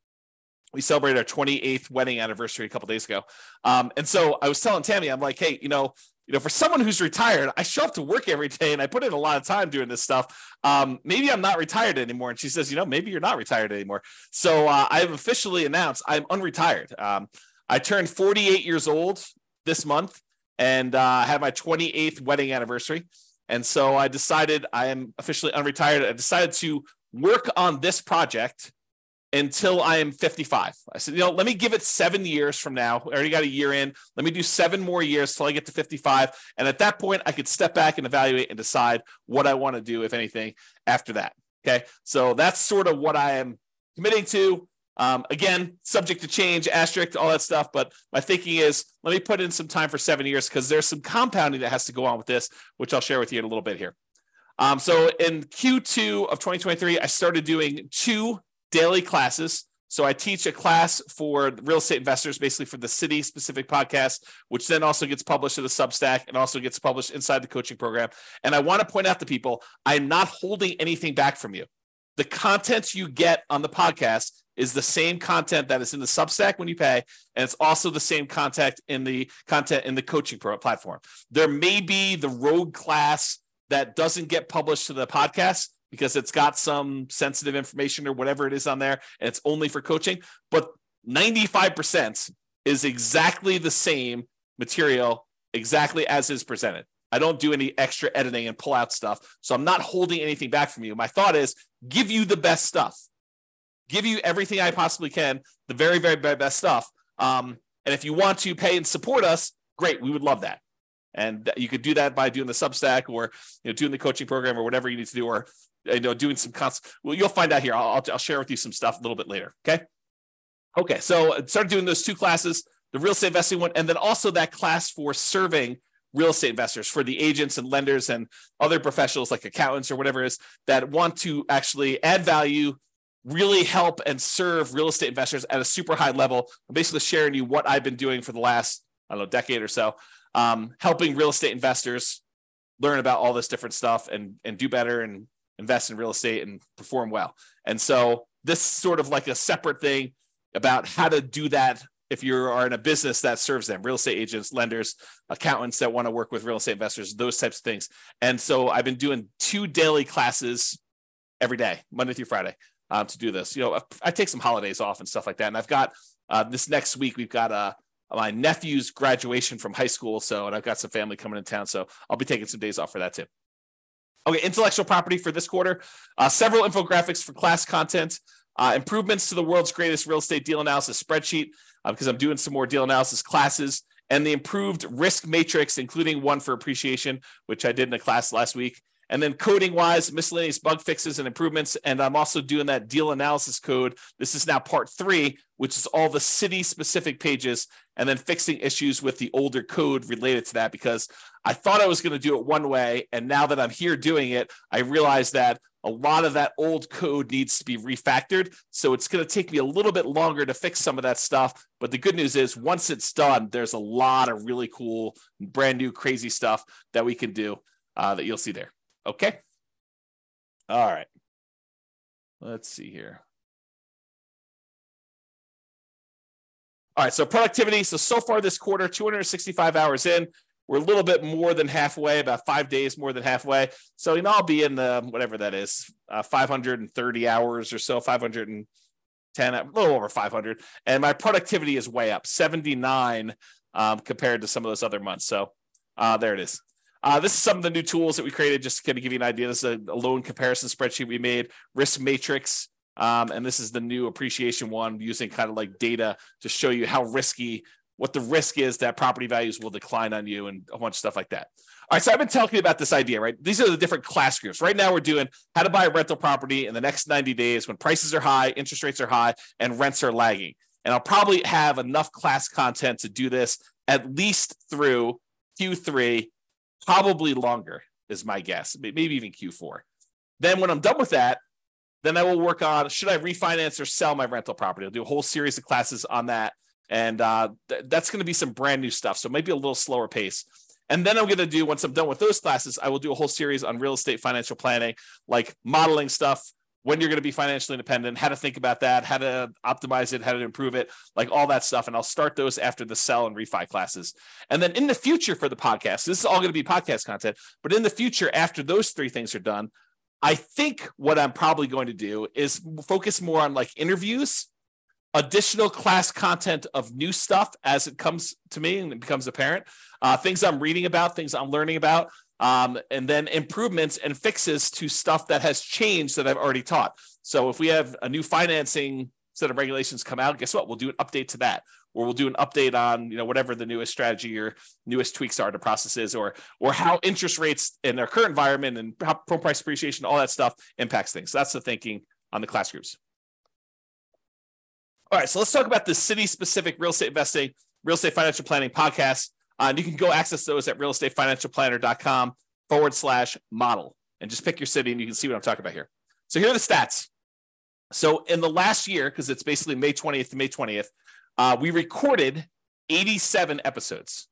We celebrated our 28th wedding anniversary a couple days ago. And so I was telling Tammy, I'm like, hey, you know, for someone who's retired, I show up to work every day and I put in a lot of time doing this stuff. Maybe I'm not retired anymore. And she says, you know, maybe you're not retired anymore. So I've officially announced I'm unretired. I turned 48 years old this month, and I had my 28th wedding anniversary. And so I decided I am officially unretired. I decided to work on this project until I am 55. I said, you know, let me give it 7 years from now. I already got a year in. Let me do 7 more years till I get to 55. And at that point, I could step back and evaluate and decide what I want to do, if anything, after that. Okay. So that's sort of what I am committing to. Again, subject to change, asterisk, all that stuff. But my thinking is, let me put in some time for 7 years, because there's some compounding that has to go on with this, which I'll share with you in a little bit here. So in Q2 of 2023, I started doing 2 daily classes. So I teach a class for real estate investors, basically for the city specific podcast, which then also gets published to the Substack and also gets published inside the coaching program. And I want to point out to people, I'm not holding anything back from you. The content you get on the podcast is the same content that is in the Substack when you pay. And it's also the same content in the coaching platform. There may be the rogue class that doesn't get published to the podcast, because it's got some sensitive information or whatever it is on there, and it's only for coaching. But 95% is exactly the same material, exactly as is presented. I don't do any extra editing and pull out stuff. So I'm not holding anything back from you. My thought is, give you the best stuff. Give you everything I possibly can, the very, very, very best stuff. And if you want to pay and support us, great, we would love that. And you could do that by doing the Substack, or doing the coaching program, or whatever you need to do, or doing some well, you'll find out here. I'll share with you some stuff a little bit later. Okay. So I started doing those 2 classes, the real estate investing one, and then also that class for serving real estate investors, for the agents and lenders and other professionals like accountants or whatever it is that want to actually add value, really help and serve real estate investors at a super high level. I'm basically sharing you what I've been doing for the last, decade or so. Helping real estate investors learn about all this different stuff and do better and invest in real estate and perform well. And so this sort of like a separate thing about how to do that if you are in a business that serves them, real estate agents, lenders, accountants that want to work with real estate investors, those types of things. And so I've been doing 2 daily classes every day, Monday through Friday, to do this. I take some holidays off and stuff like that. And I've got this next week, we've got my nephew's graduation from high school. So, and I've got some family coming in town. So I'll be taking some days off for that too. Okay, intellectual property for this quarter. Several infographics for class content. Improvements to the world's greatest real estate deal analysis spreadsheet, because I'm doing some more deal analysis classes. And the improved risk matrix, including one for appreciation, which I did in a class last week. And then coding-wise, miscellaneous bug fixes and improvements. And I'm also doing that deal analysis code. This is now part 3, which is all the city-specific pages, and then fixing issues with the older code related to that, because I thought I was going to do it one way. And now that I'm here doing it, I realize that a lot of that old code needs to be refactored. So it's going to take me a little bit longer to fix some of that stuff. But the good news is, once it's done, there's a lot of really cool, brand new, crazy stuff that we can do that you'll see there. Okay. All right. Let's see here. All right, so productivity. So far this quarter, 265 hours in. We're a little bit more than halfway, about 5 days more than halfway. So I'll be in the, whatever that is, 530 hours or so, 510, a little over 500. And my productivity is way up, 79 compared to some of those other months. So there it is. This is some of the new tools that we created, just to kind of give you an idea. This is a loan comparison spreadsheet we made, risk matrix. And this is the new appreciation one, using kind of like data to show you how risky, what the risk is that property values will decline on you and a bunch of stuff like that. All right, so I've been talking about this idea, right? These are the different class groups. Right now we're doing how to buy a rental property in the next 90 days when prices are high, interest rates are high, and rents are lagging. And I'll probably have enough class content to do this at least through Q3, probably longer is my guess, maybe even Q4. Then when I'm done with that, then I will work on, should I refinance or sell my rental property? I'll do a whole series of classes on that. And that's going to be some brand new stuff. So maybe a little slower pace. And then I'm going to do, once I'm done with those classes, I will do a whole series on real estate financial planning, like modeling stuff, when you're going to be financially independent, how to think about that, how to optimize it, how to improve it, like all that stuff. And I'll start those after the sell and refi classes. And then in the future for the podcast, this is all going to be podcast content, but in the future, after those three things are done, I think what I'm probably going to do is focus more on like interviews, additional class content of new stuff as it comes to me and it becomes apparent, things I'm reading about, things I'm learning about, and then improvements and fixes to stuff that has changed that I've already taught. So if we have a new financing set of regulations come out, guess what? We'll do an update to that, or we'll do an update on, whatever the newest strategy or newest tweaks are to processes, or how interest rates in their current environment and how home price appreciation, all that stuff impacts things. So that's the thinking on the class groups. All right, so let's talk about the city-specific real estate investing, real estate financial planning podcast. And you can go access those at realestatefinancialplanner.com/model and just pick your city and you can see what I'm talking about here. So here are the stats. So in the last year, because it's basically May 20th to May 20th, we recorded 87 episodes.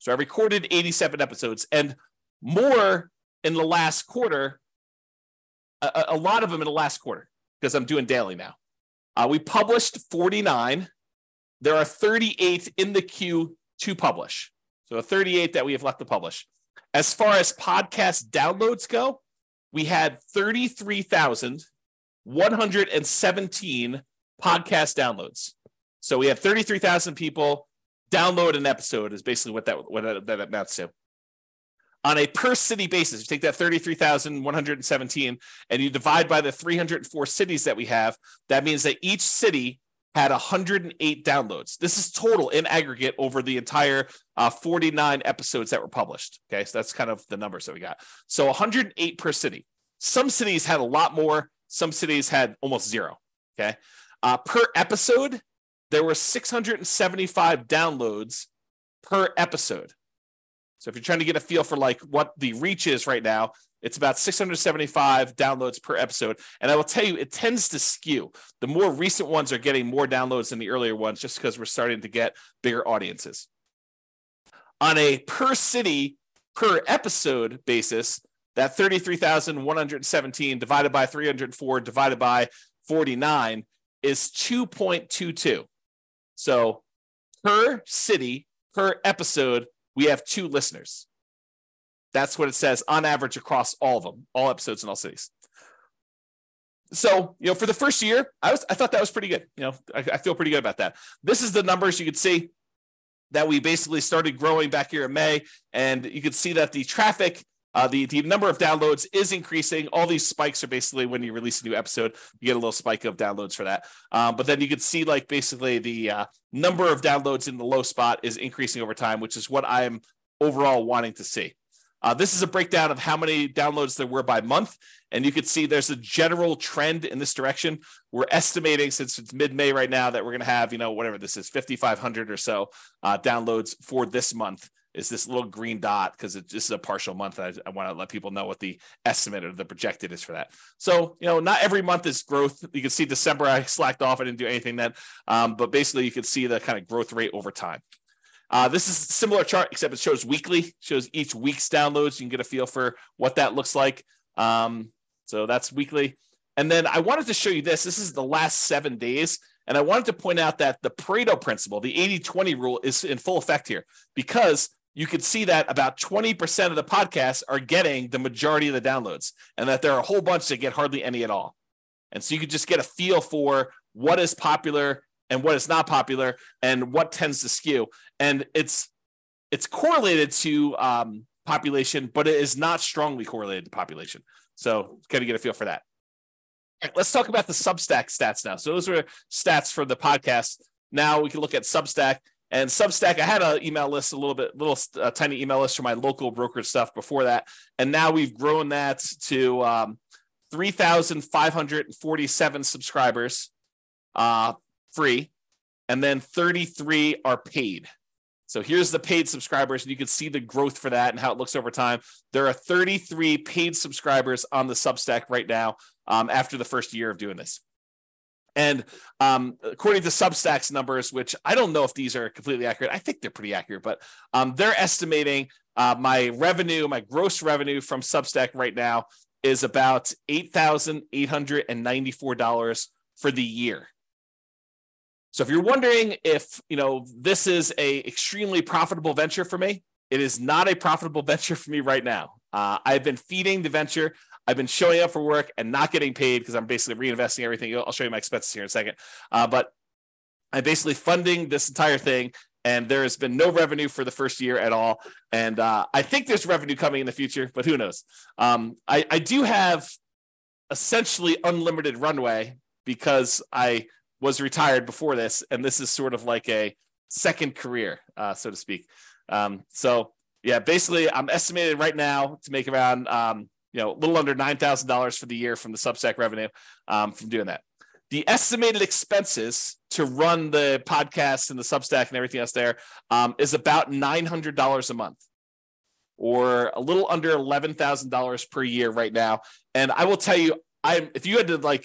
So I recorded 87 episodes and more in the last quarter, a lot of them in the last quarter, because I'm doing daily now. We published 49. There are 38 in the queue to publish. So 38 that we have left to publish. As far as podcast downloads go, we had 33,117 podcast downloads. So we have 33,000 people download an episode is basically what that amounts to. On a per city basis, you take that 33,117 and you divide by the 304 cities that we have. That means that each city had 108 downloads. This is total in aggregate over the entire 49 episodes that were published. Okay, so that's kind of the numbers that we got. So 108 per city. Some cities had a lot more. Some cities had almost zero. Okay, per episode, there were 675 downloads per episode. So if you're trying to get a feel for like what the reach is right now, it's about 675 downloads per episode. And I will tell you, it tends to skew. The more recent ones are getting more downloads than the earlier ones, just because we're starting to get bigger audiences. On a per city, per episode basis, that 33,117 divided by 304 divided by 49 is 2.22. So per city, per episode, we have 2 listeners. That's what it says on average across all of them, all episodes in all cities. So, for the first year, I thought that was pretty good. I feel pretty good about that. This is the numbers you could see that we basically started growing back here in May. And you could see that the traffic, the number of downloads is increasing. All these spikes are basically when you release a new episode, you get a little spike of downloads for that. But then you could see like basically the number of downloads in the low spot is increasing over time, which is what I'm overall wanting to see. This is a breakdown of how many downloads there were by month. And you could see there's a general trend in this direction. We're estimating since it's mid-May right now that we're going to have, 5,500 or so downloads for this month. Is this little green dot because this is a partial month. I want to let people know what the estimate or the projected is for that. So, not every month is growth. You can see December, I slacked off. I didn't do anything then. But basically, you can see the kind of growth rate over time. This is a similar chart, except it shows weekly. It shows each week's downloads. You can get a feel for what that looks like. So that's weekly. And then I wanted to show you this. This is the last 7 days. And I wanted to point out that the Pareto principle, the 80-20 rule, is in full effect here, because you could see that about 20% of the podcasts are getting the majority of the downloads, and that there are a whole bunch that get hardly any at all. And so you could just get a feel for what is popular and what is not popular and what tends to skew. And it's correlated to population, but it is not strongly correlated to population. So kind of get a feel for that. All right, let's talk about the Substack stats now. So those were stats for the podcast. Now we can look at Substack. And Substack, I had an email list, a tiny email list for my local brokerage stuff before that. And now we've grown that to 3,547 subscribers free, and then 33 are paid. So here's the paid subscribers, and you can see the growth for that and how it looks over time. There are 33 paid subscribers on the Substack right now after the first year of doing this. And according to Substack's numbers, which I don't know if these are completely accurate, I think they're pretty accurate, but they're estimating my revenue, my gross revenue from Substack right now is about $8,894 for the year. So if you're wondering if, you know, this is a extremely profitable venture for me, it is not a profitable venture for me right now. I've been feeding the venture. I've been showing up for work and not getting paid because I'm basically reinvesting everything. I'll show you my expenses here in a second. But I'm basically funding this entire thing, and there has been no revenue for the first year at all. And I think there's revenue coming in the future, but who knows? I do have essentially unlimited runway because I was retired before this, and this is sort of like a second career, so to speak. So yeah, basically I'm estimated right now to make around, a little under $9,000 for the year from the Substack revenue from doing that. The estimated expenses to run the podcast and the Substack and everything else there is about $900 a month, or a little under $11,000 per year right now. And I will tell you, if you had to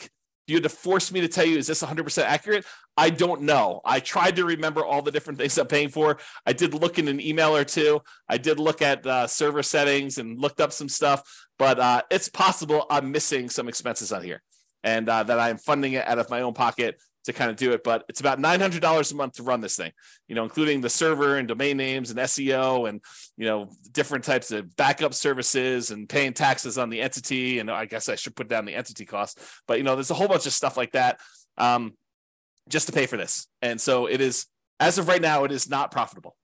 force me to tell you, is this 100% accurate? I don't know. I tried to remember all the different things I'm paying for. I did look in an email or two. I did look at server settings and looked up some stuff, but it's possible I'm missing some expenses on here, and that I'm funding it out of my own pocket to kind of do it. But it's about $900 a month to run this thing, including the server and domain names and SEO and, different types of backup services and paying taxes on the entity. And I guess I should put down the entity cost, but there's a whole bunch of stuff like that just to pay for this. And so it is, as of right now, it is not profitable,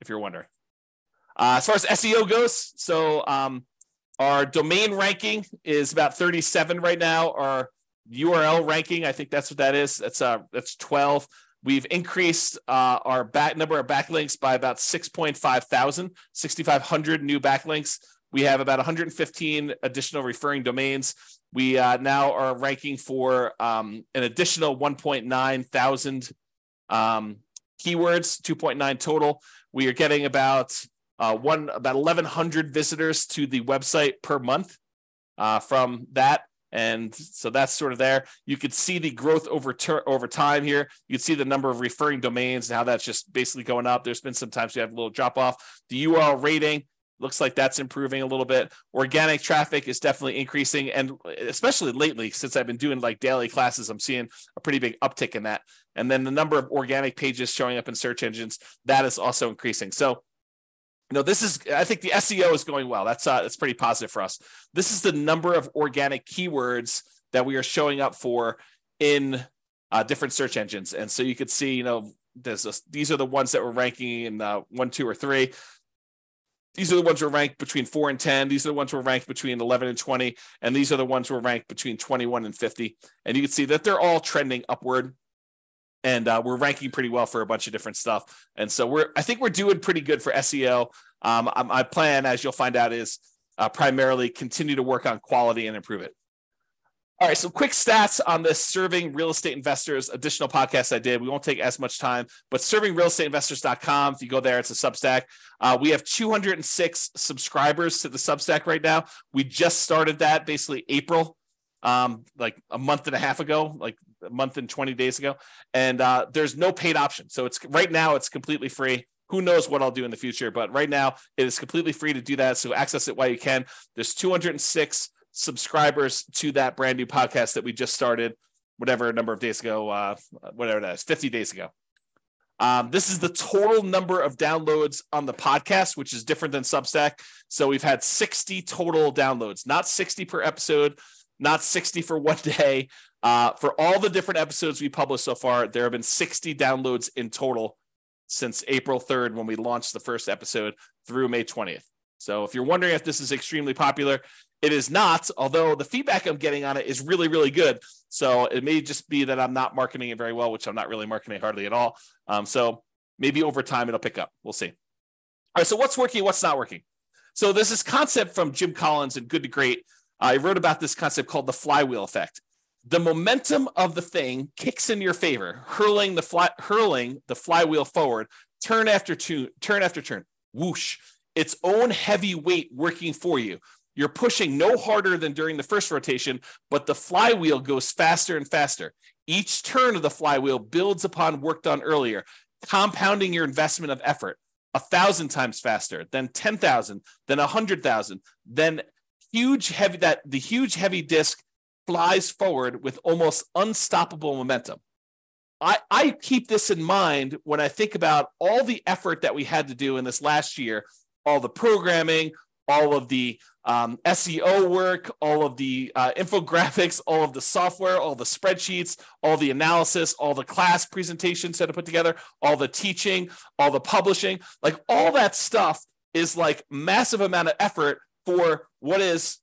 if you're wondering. As far as SEO goes, so our domain ranking is about 37 right now. Our URL ranking, I think that's what that is. That's 12. We've increased our number of backlinks by about 6,500 new backlinks. We have about 115 additional referring domains. We now are ranking for an additional 1,900 keywords, 2.9 total. We are getting about 1,100 visitors to the website per month from that. And so that's sort of there. You could see the growth over time here. You can see the number of referring domains and how that's just basically going up. There's been some times we have a little drop off. The URL rating looks like that's improving a little bit. Organic traffic is definitely increasing. And especially lately, since I've been doing like daily classes, I'm seeing a pretty big uptick in that. And then the number of organic pages showing up in search engines, that is also increasing. So I think the SEO is going well. That's pretty positive for us. This is the number of organic keywords that we are showing up for in different search engines. And so you could see, these are the ones that we're ranking in 1, 2, or 3. These are the ones we're ranked between 4 and 10. These are the ones we're ranked between 11 and 20. And these are the ones we're ranked between 21 and 50. And you can see that they're all trending upward. And we're ranking pretty well for a bunch of different stuff. And so I think we're doing pretty good for SEO. My plan, as you'll find out, is primarily continue to work on quality and improve it. All right, so quick stats on this Serving Real Estate Investors additional podcast I did. We won't take as much time, but servingrealestateinvestors.com, if you go there, it's a Substack. We have 206 subscribers to the Substack right now. We just started that basically April, like a month and a half ago, like a month and 20 days ago, and there's no paid option. So right now it's completely free. Who knows what I'll do in the future, but right now it is completely free to do that. So access it while you can. There's 206 subscribers to that brand new podcast that we just started. whatever number of days ago, whatever that is, 50 days ago. This is the total number of downloads on the podcast, which is different than Substack. So we've had 60 total downloads, not 60 per episode, not 60 for one day. For all the different episodes we published so far, there have been 60 downloads in total since April 3rd, when we launched the first episode, through May 20th. So if you're wondering if this is extremely popular, it is not, although the feedback I'm getting on it is really, really good. So it may just be that I'm not marketing it very well, which I'm not really marketing it hardly at all. So maybe over time it'll pick up. We'll see. All right, so what's working, what's not working? So there's this concept from Jim Collins in Good to Great. I wrote about this concept called the flywheel effect. The momentum of the thing kicks in your favor, hurling the flywheel forward, turn after turn, whoosh. Its own heavy weight working for you. You're pushing no harder than during the first rotation, but the flywheel goes faster and faster. Each turn of the flywheel builds upon work done earlier, compounding your investment of effort 1,000 times faster, then 10,000, then 100,000, then the huge heavy disc flies forward with almost unstoppable momentum. I keep this in mind when I think about all the effort that we had to do in this last year, all the programming, all of the SEO work, all of the infographics, all of the software, all the spreadsheets, all the analysis, all the class presentations that I put together, all the teaching, all the publishing, like all that stuff is like massive amount of effort for what is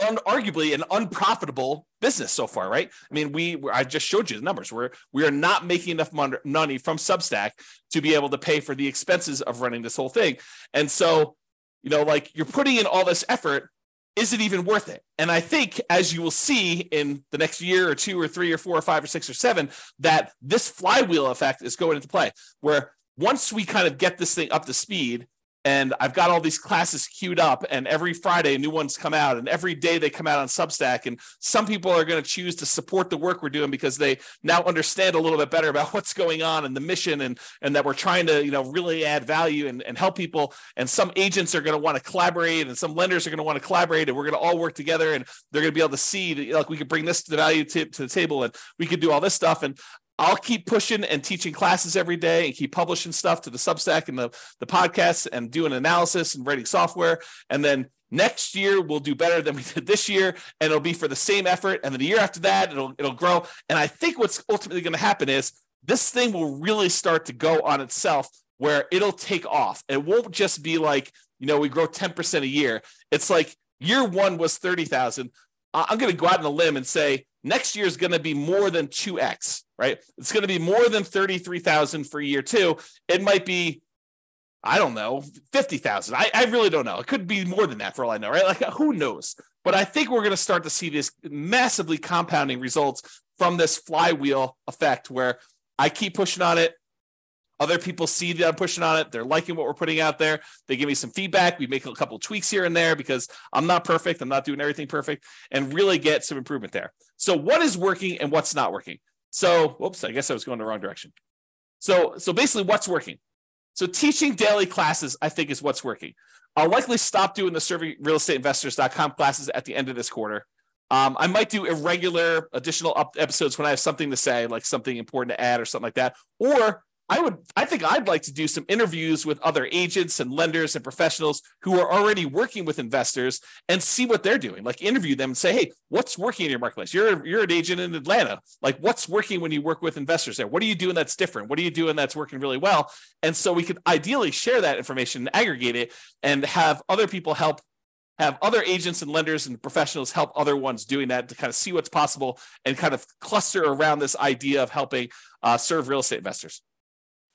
unarguably an unprofitable business so far, right? I mean, I just showed you the numbers. We are not making enough money from Substack to be able to pay for the expenses of running this whole thing. And so, you know, like you're putting in all this effort, is it even worth it? And I think as you will see in the next year or two or three or four or five or six or seven, that this flywheel effect is going into play, where once we kind of get this thing up to speed, and I've got all these classes queued up, and every Friday new ones come out, and every day they come out on Substack. And some people are going to choose to support the work we're doing because they now understand a little bit better about what's going on and the mission, and that we're trying to, you know, really add value and help people. And some agents are going to want to collaborate, and some lenders are going to want to collaborate, and we're going to all work together, and they're going to be able to see that, like, we could bring this to the value to the table, and we could do all this stuff. And I'll keep pushing and teaching classes every day and keep publishing stuff to the Substack and the podcast and doing analysis and writing software. And then next year we'll do better than we did this year, and it'll be for the same effort. And then the year after that, it'll grow. And I think what's ultimately going to happen is this thing will really start to go on itself, where it'll take off. It won't just be like, you know, we grow 10% a year. It's like year one was 30,000. I'm going to go out on a limb and say next year is going to be more than 2x, right? It's going to be more than 33,000 for year two. It might be, I don't know, 50,000. I really don't know. It could be more than that for all I know, right? Like, who knows? But I think we're going to start to see this massively compounding results from this flywheel effect, where I keep pushing on it. Other people see that I'm pushing on it. They're liking what we're putting out there. They give me some feedback. We make a couple of tweaks here and there because I'm not perfect. I'm not doing everything perfect, and really get some improvement there. So what is working and what's not working? So, whoops, I guess I was going the wrong direction. So basically what's working? So teaching daily classes, I think, is what's working. I'll likely stop doing the servingrealestateinvestors.com classes at the end of this quarter. I might do irregular additional episodes when I have something to say, like something important to add or something like that. Or I'd like to do some interviews with other agents and lenders and professionals who are already working with investors and see what they're doing. Like, interview them and say, hey, what's working in your marketplace? You're an agent in Atlanta. Like, what's working when you work with investors there? What are you doing that's different? What are you doing that's working really well? And so we could ideally share that information and aggregate it and have other people help, have other agents and lenders and professionals help other ones doing that, to kind of see what's possible and kind of cluster around this idea of helping serve real estate investors.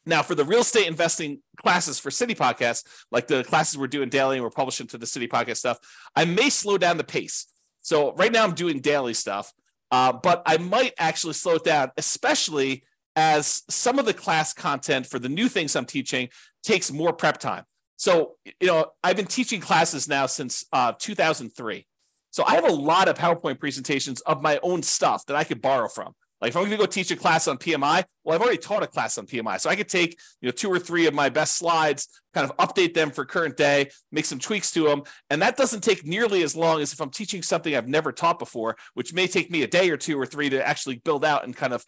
Now, for the real estate investing classes for City Podcast, like the classes we're doing daily and we're publishing to the City Podcast stuff, I may slow down the pace. So right now I'm doing daily stuff, but I might actually slow it down, especially as some of the class content for the new things I'm teaching takes more prep time. So, you know, I've been teaching classes now since 2003. So I have a lot of PowerPoint presentations of my own stuff that I could borrow from. Like if I'm going to go teach a class on PMI, well, I've already taught a class on PMI. So I could take, two or three of my best slides, kind of update them for current day, make some tweaks to them. And that doesn't take nearly as long as if I'm teaching something I've never taught before, which may take me a day or two or three to actually build out and kind of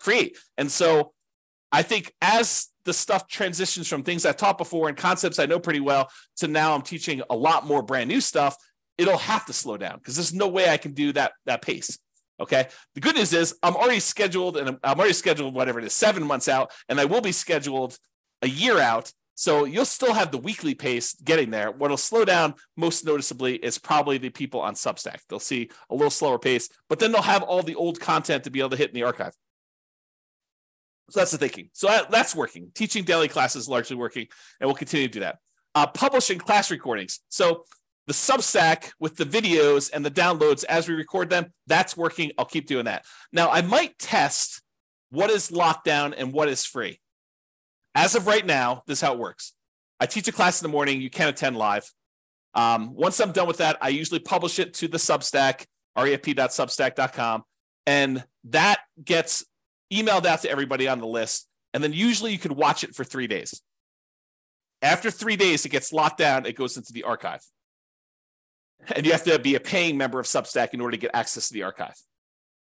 create. And so I think as the stuff transitions from things I've taught before and concepts I know pretty well to now I'm teaching a lot more brand new stuff, it'll have to slow down because there's no way I can do that pace. Okay. The good news is I'm already scheduled and I'm already scheduled, whatever it is, 7 months out, and I will be scheduled a year out. So you'll still have the weekly pace getting there. What'll slow down most noticeably is probably the people on Substack. They'll see a little slower pace, but then they'll have all the old content to be able to hit in the archive. So that's the thinking. So that's working. Teaching daily classes is largely working, and we'll continue to do that. Publishing class recordings. So the Substack with the videos and the downloads as we record them, that's working. I'll keep doing that. Now, I might test what is lockdown and what is free. As of right now, this is how it works. I teach a class in the morning. You can attend live. Once I'm done with that, I usually publish it to the Substack, refp.substack.com, and that gets emailed out to everybody on the list. And then usually you can watch it for 3 days. After 3 days, it gets locked down. It goes into the archive. And you have to be a paying member of Substack in order to get access to the archive.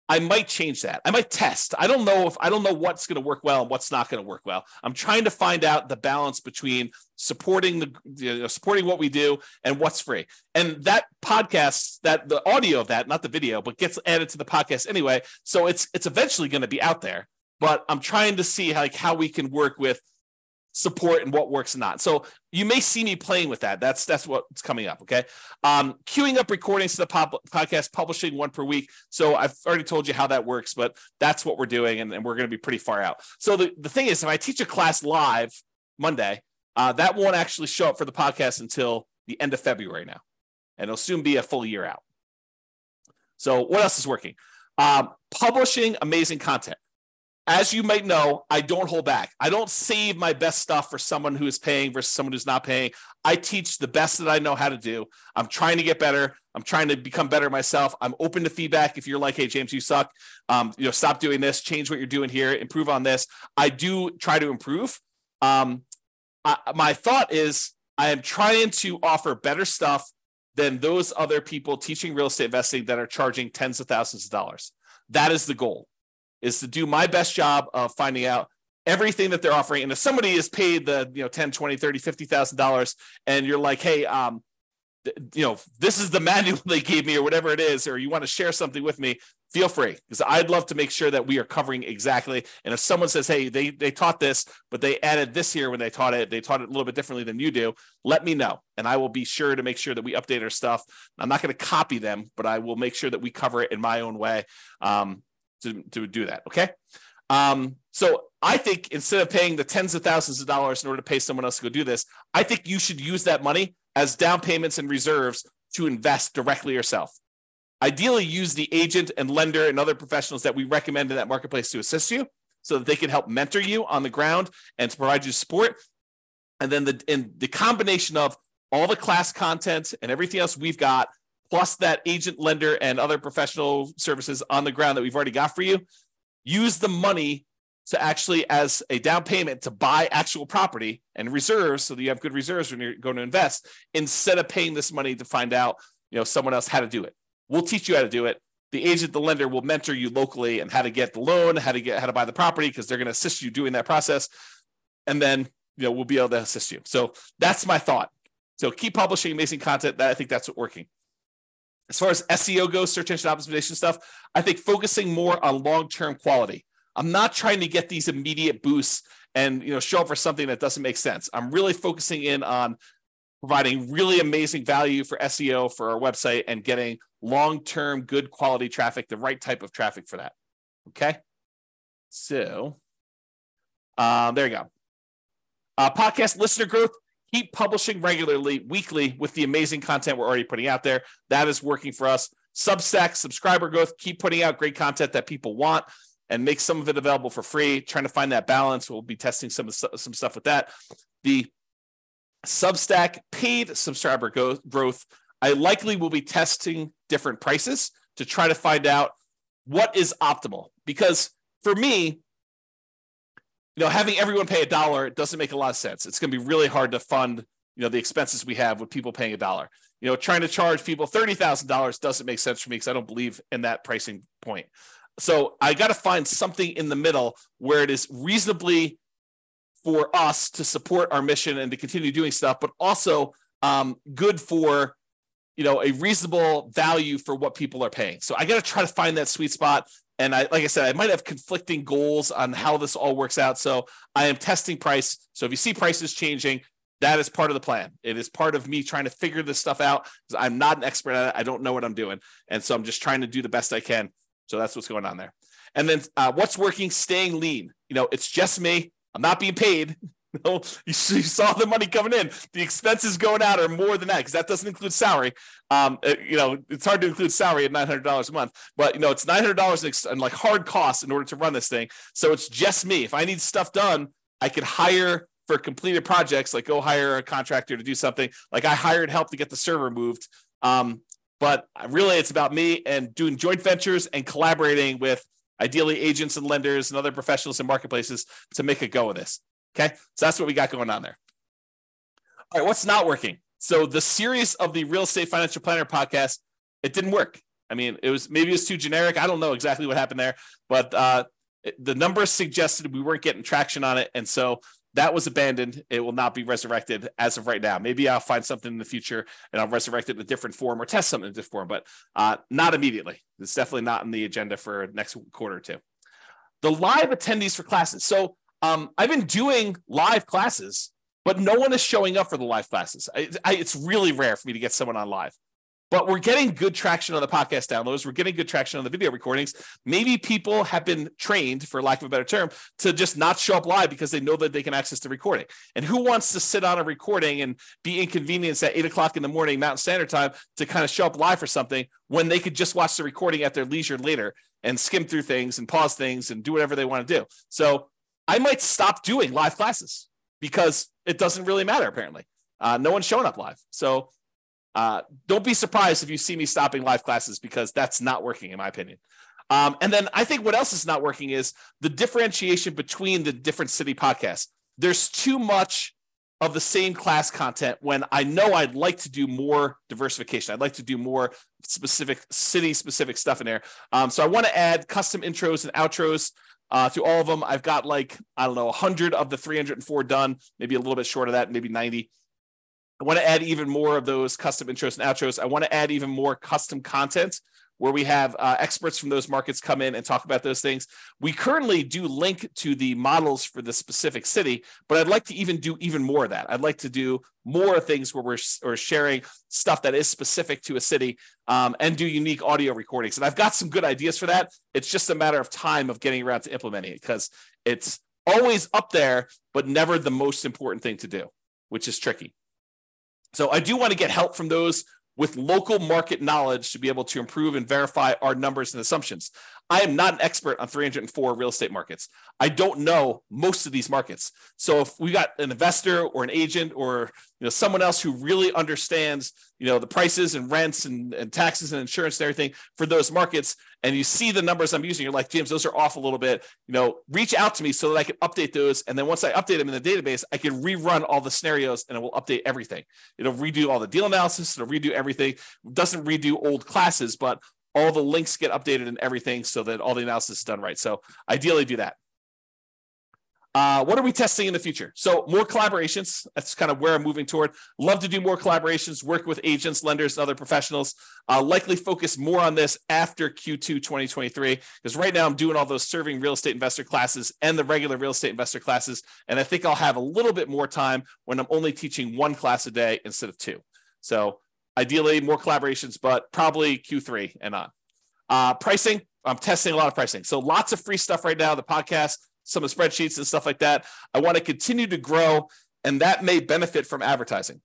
I might change that. I might test. I don't know what's going to work well and what's not going to work well. I'm trying to find out the balance between supporting what we do and what's free. And that podcast, that the audio of that, not the video, but gets added to the podcast anyway. So it's eventually going to be out there. But I'm trying to see how we can work with support and what works and not. So you may see me playing with that. That's what's coming up. Okay. Queuing up recordings to the podcast, publishing one per week. So I've already told you how that works, but that's what we're doing. And we're going to be pretty far out. So the thing is, if I teach a class live Monday, that won't actually show up for the podcast until the end of February now. And it'll soon be a full year out. So what else is working? Publishing amazing content. As you might know, I don't hold back. I don't save my best stuff for someone who is paying versus someone who's not paying. I teach the best that I know how to do. I'm trying to get better. I'm trying to become better myself. I'm open to feedback. If you're like, hey, James, you suck. Stop doing this. Change what you're doing here. Improve on this. I do try to improve. My thought is I am trying to offer better stuff than those other people teaching real estate investing that are charging tens of thousands of dollars. That is the goal. Is to do my best job of finding out everything that they're offering. And if somebody is paid the $10, $20, $30, $50,000 and you're like, hey, this is the manual they gave me or whatever it is, or you want to share something with me, feel free. Because I'd love to make sure that we are covering exactly. And if someone says, hey, they taught this, but they added this here when they taught it a little bit differently than you do, let me know. And I will be sure to make sure that we update our stuff. I'm not going to copy them, but I will make sure that we cover it in my own way. To do that, okay? So I think instead of paying the tens of thousands of dollars in order to pay someone else to go do this, I think you should use that money as down payments and reserves to invest directly yourself. Ideally, use the agent and lender and other professionals that we recommend in that marketplace to assist you so that they can help mentor you on the ground and to provide you support. And then the combination of all the class content and everything else we've got plus that agent, lender, and other professional services on the ground that we've already got for you, use the money to actually as a down payment to buy actual property and reserves so that you have good reserves when you're going to invest instead of paying this money to find out someone else how to do it. We'll teach you how to do it. The agent, the lender will mentor you locally and how to get the loan, how to buy the property because they're going to assist you doing that process. And then we'll be able to assist you. So that's my thought. So keep publishing amazing content. I think that's what's working. As far as SEO goes, search engine optimization stuff, I think focusing more on long-term quality. I'm not trying to get these immediate boosts and show up for something that doesn't make sense. I'm really focusing in on providing really amazing value for SEO for our website and getting long-term good quality traffic, the right type of traffic for that. Okay. So there you go. Podcast listener growth. Keep publishing regularly, weekly, with the amazing content we're already putting out there. That is working for us. Substack, subscriber growth, keep putting out great content that people want and make some of it available for free. Trying to find that balance. We'll be testing some stuff with that. The Substack paid subscriber growth, I likely will be testing different prices to try to find out what is optimal? Because for me, having everyone pay $1 doesn't make a lot of sense. It's going to be really hard to fund, the expenses we have with people paying $1. Trying to charge people $30,000 doesn't make sense for me because I don't believe in that pricing point. So I got to find something in the middle where it is reasonably for us to support our mission and to continue doing stuff, but also good for, a reasonable value for what people are paying. So I got to try to find that sweet spot. And like I said, I might have conflicting goals on how this all works out. So I am testing price. So if you see prices changing, that is part of the plan. It is part of me trying to figure this stuff out because I'm not an expert at it. I don't know what I'm doing. And so I'm just trying to do the best I can. So that's what's going on there. And then what's working, staying lean. It's just me. I'm not being paid. You saw the money coming in. The expenses going out are more than that because that doesn't include salary. It's hard to include salary at $900 a month, but it's $900 and like hard costs in order to run this thing. So it's just me. If I need stuff done, I could hire for completed projects, like go hire a contractor to do something. Like I hired help to get the server moved. But really it's about me and doing joint ventures and collaborating with ideally agents and lenders and other professionals and marketplaces to make a go of this. Okay, so that's what we got going on there. All right, what's not working? So the series of the Real Estate Financial Planner podcast, it didn't work. I mean, maybe it was too generic. I don't know exactly what happened there, but the numbers suggested we weren't getting traction on it. And so that was abandoned. It will not be resurrected as of right now. Maybe I'll find something in the future and I'll resurrect it in a different form or test something in a different form, but not immediately. It's definitely not on the agenda for next quarter or two. The live attendees for classes. So I've been doing live classes, but no one is showing up for the live classes. It's really rare for me to get someone on live. But we're getting good traction on the podcast downloads. We're getting good traction on the video recordings. Maybe people have been trained, for lack of a better term, to just not show up live because they know that they can access the recording. And who wants to sit on a recording and be inconvenienced at 8 o'clock in the morning Mountain Standard Time to kind of show up live for something when they could just watch the recording at their leisure later and skim through things and pause things and do whatever they want to do. So I might stop doing live classes because it doesn't really matter, apparently. No one's showing up live. So don't be surprised if you see me stopping live classes because that's not working, in my opinion. And then I think what else is not working is the differentiation between the different city podcasts. There's too much of the same class content when I know I'd like to do more diversification. I'd like to do more specific city-specific stuff in there. So I want to add custom intros and outros to all of them. I've got 100 of the 304 done, maybe a little bit short of that, maybe 90. I want to add even more of those custom intros and outros. I want to add even more custom content where we have experts from those markets come in and talk about those things. We currently do link to the models for the specific city, but I'd like to even do even more of that. I'd like to do more things where we're sharing stuff that is specific to a city and do unique audio recordings. And I've got some good ideas for that. It's just a matter of time of getting around to implementing it because it's always up there, but never the most important thing to do, which is tricky. So I do want to get help from those with local market knowledge to be able to improve and verify our numbers and assumptions. I am not an expert on 304 real estate markets. I don't know most of these markets. So if we got an investor or an agent or someone else who really understands the prices and rents and taxes and insurance and everything for those markets, and you see the numbers I'm using, you're like, James, those are off a little bit, reach out to me so that I can update those. And then once I update them in the database, I can rerun all the scenarios and it will update everything. It'll redo all the deal analysis. It'll redo everything. It doesn't redo old classes, but all the links get updated and everything so that all the analysis is done right. So ideally do that. What are we testing in the future? So more collaborations. That's kind of where I'm moving toward. Love to do more collaborations, work with agents, lenders, and other professionals. Likely focus more on this after Q2 2023, because right now I'm doing all those serving real estate investor classes and the regular real estate investor classes. And I think I'll have a little bit more time when I'm only teaching one class a day instead of two. So ideally more collaborations, but probably Q3 and on. Pricing, I'm testing a lot of pricing. So lots of free stuff right now, the podcast, some of the spreadsheets and stuff like that. I want to continue to grow, and that may benefit from advertising.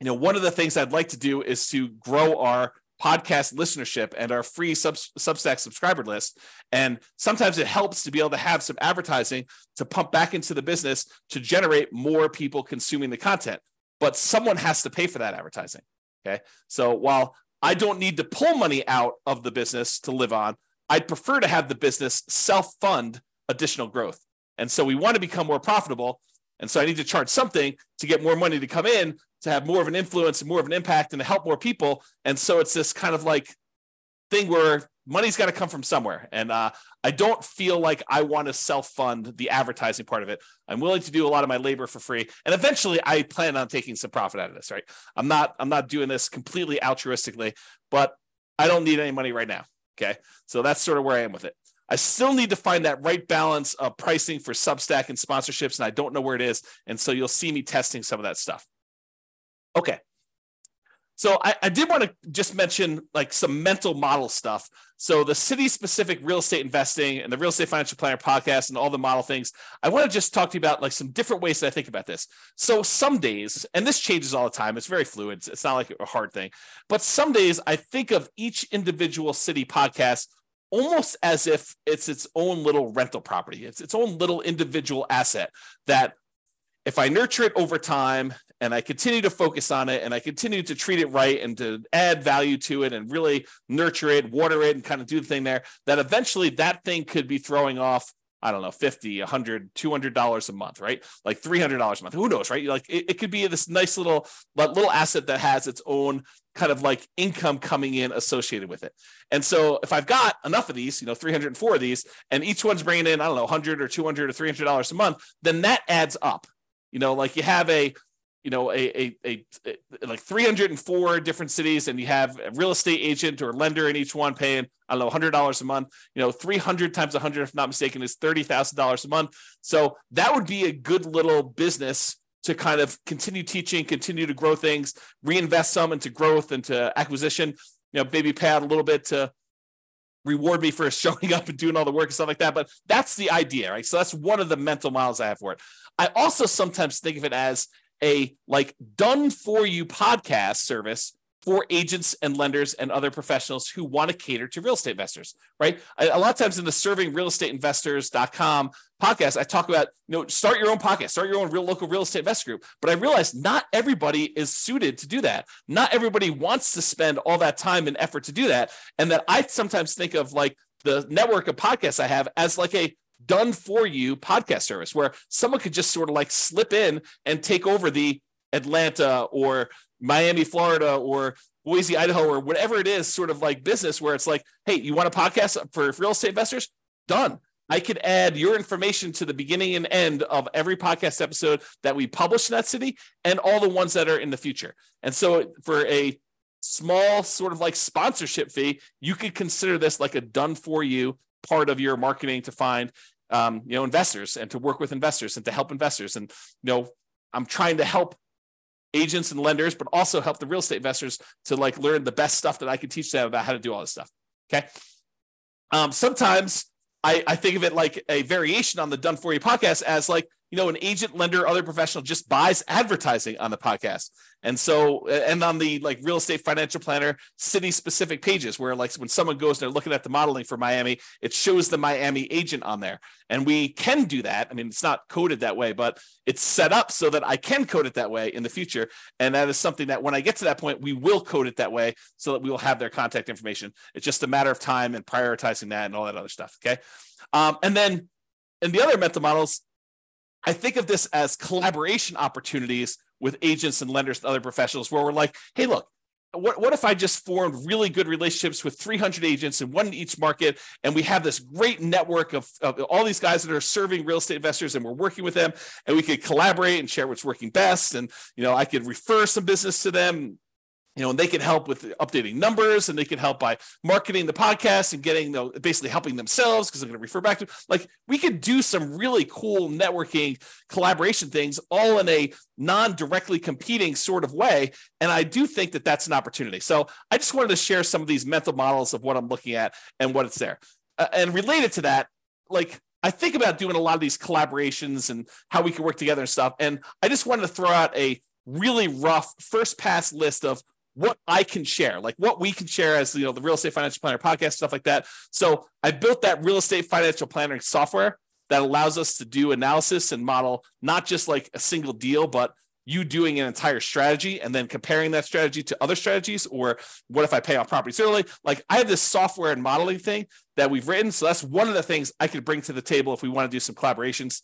One of the things I'd like to do is to grow our podcast listenership and our free Substack subscriber list. And sometimes it helps to be able to have some advertising to pump back into the business to generate more people consuming the content. But someone has to pay for that advertising. Okay. So while I don't need to pull money out of the business to live on, I'd prefer to have the business self-fund additional growth. And so we want to become more profitable. And so I need to charge something to get more money to come in, to have more of an influence and more of an impact and to help more people. And so it's this kind of like thing where money's got to come from somewhere. And I don't feel like I want to self-fund the advertising part of it. I'm willing to do a lot of my labor for free. And eventually I plan on taking some profit out of this, right? I'm not doing this completely altruistically, but I don't need any money right now. Okay. So that's sort of where I am with it. I still need to find that right balance of pricing for Substack and sponsorships, and I don't know where it is. And so you'll see me testing some of that stuff. Okay. So I did want to just mention like some mental model stuff. So the city-specific real estate investing and the Real Estate Financial Planner podcast and all the model things, I want to just talk to you about like some different ways that I think about this. So some days, and this changes all the time, it's very fluid. It's not like a hard thing. But some days I think of each individual city podcast almost as if it's its own little rental property. It's its own little individual asset that if I nurture it over time and I continue to focus on it and I continue to treat it right and to add value to it and really nurture it, water it, and kind of do the thing there, that eventually that thing could be throwing off, I don't know, $50, $100, $200 a month, right? Like $300 a month. Who knows, right? Like it could be this nice little asset that has its own kind of like income coming in associated with it. And so if I've got enough of these, 304 of these, and each one's bringing in, I don't know, $100 or $200 or $300 a month, then that adds up. Like you have like 304 different cities, and you have a real estate agent or lender in each one paying, I don't know, $100 a month. 300 times 100, if not mistaken, is $30,000 a month. So that would be a good little business to kind of continue teaching, continue to grow things, reinvest some into growth, into acquisition, maybe pay out a little bit to reward me for showing up and doing all the work and stuff like that. But that's the idea, right? So that's one of the mental models I have for it. I also sometimes think of it as a like done for you podcast service for agents and lenders and other professionals who want to cater to real estate investors, right? A lot of times in the servingrealestateinvestors.com podcast, I talk about, start your own podcast, start your own local real estate investor group. But I realized not everybody is suited to do that. Not everybody wants to spend all that time and effort to do that. And that I sometimes think of like the network of podcasts I have as like a done for you podcast service where someone could just sort of like slip in and take over the Atlanta or Miami, Florida or Boise, Idaho or whatever it is sort of like business where it's like, hey, you want a podcast for real estate investors? Done. I could add your information to the beginning and end of every podcast episode that we publish in that city and all the ones that are in the future. And so for a small sort of like sponsorship fee, you could consider this like a done for you part of your marketing to find, investors and to work with investors and to help investors. And, I'm trying to help agents and lenders, but also help the real estate investors to like learn the best stuff that I can teach them about how to do all this stuff. Okay. Sometimes I think of it like a variation on the done for you podcast as like, an agent, lender, other professional just buys advertising on the podcast. And so, and on the like real estate financial planner, city specific pages where like when someone goes and they're looking at the modeling for Miami, it shows the Miami agent on there. And we can do that. I mean, it's not coded that way, but it's set up so that I can code it that way in the future. And that is something that when I get to that point, we will code it that way so that we will have their contact information. It's just a matter of time and prioritizing that and all that other stuff. Okay. And then in the other mental models, I think of this as collaboration opportunities with agents and lenders and other professionals where we're like, hey, look, what if I just formed really good relationships with 300 agents and one in each market, and we have this great network of all these guys that are serving real estate investors, and we're working with them, and we could collaborate and share what's working best, and I could refer some business to them, and they can help with updating numbers, and they can help by marketing the podcast and getting, basically helping themselves because I'm going to refer back to like we could do some really cool networking collaboration things all in a non-directly competing sort of way. And I do think that that's an opportunity. So I just wanted to share some of these mental models of what I'm looking at and what it's there. And related to that, like I think about doing a lot of these collaborations and how we can work together and stuff. And I just wanted to throw out a really rough first pass list of what I can share, like what we can share as, the Real Estate Financial Planner podcast, stuff like that. So I built that real estate financial planning software that allows us to do analysis and model, not just like a single deal, but you doing an entire strategy and then comparing that strategy to other strategies, or what if I pay off properties early? Like, I have this software and modeling thing that we've written. So that's one of the things I could bring to the table if we want to do some collaborations.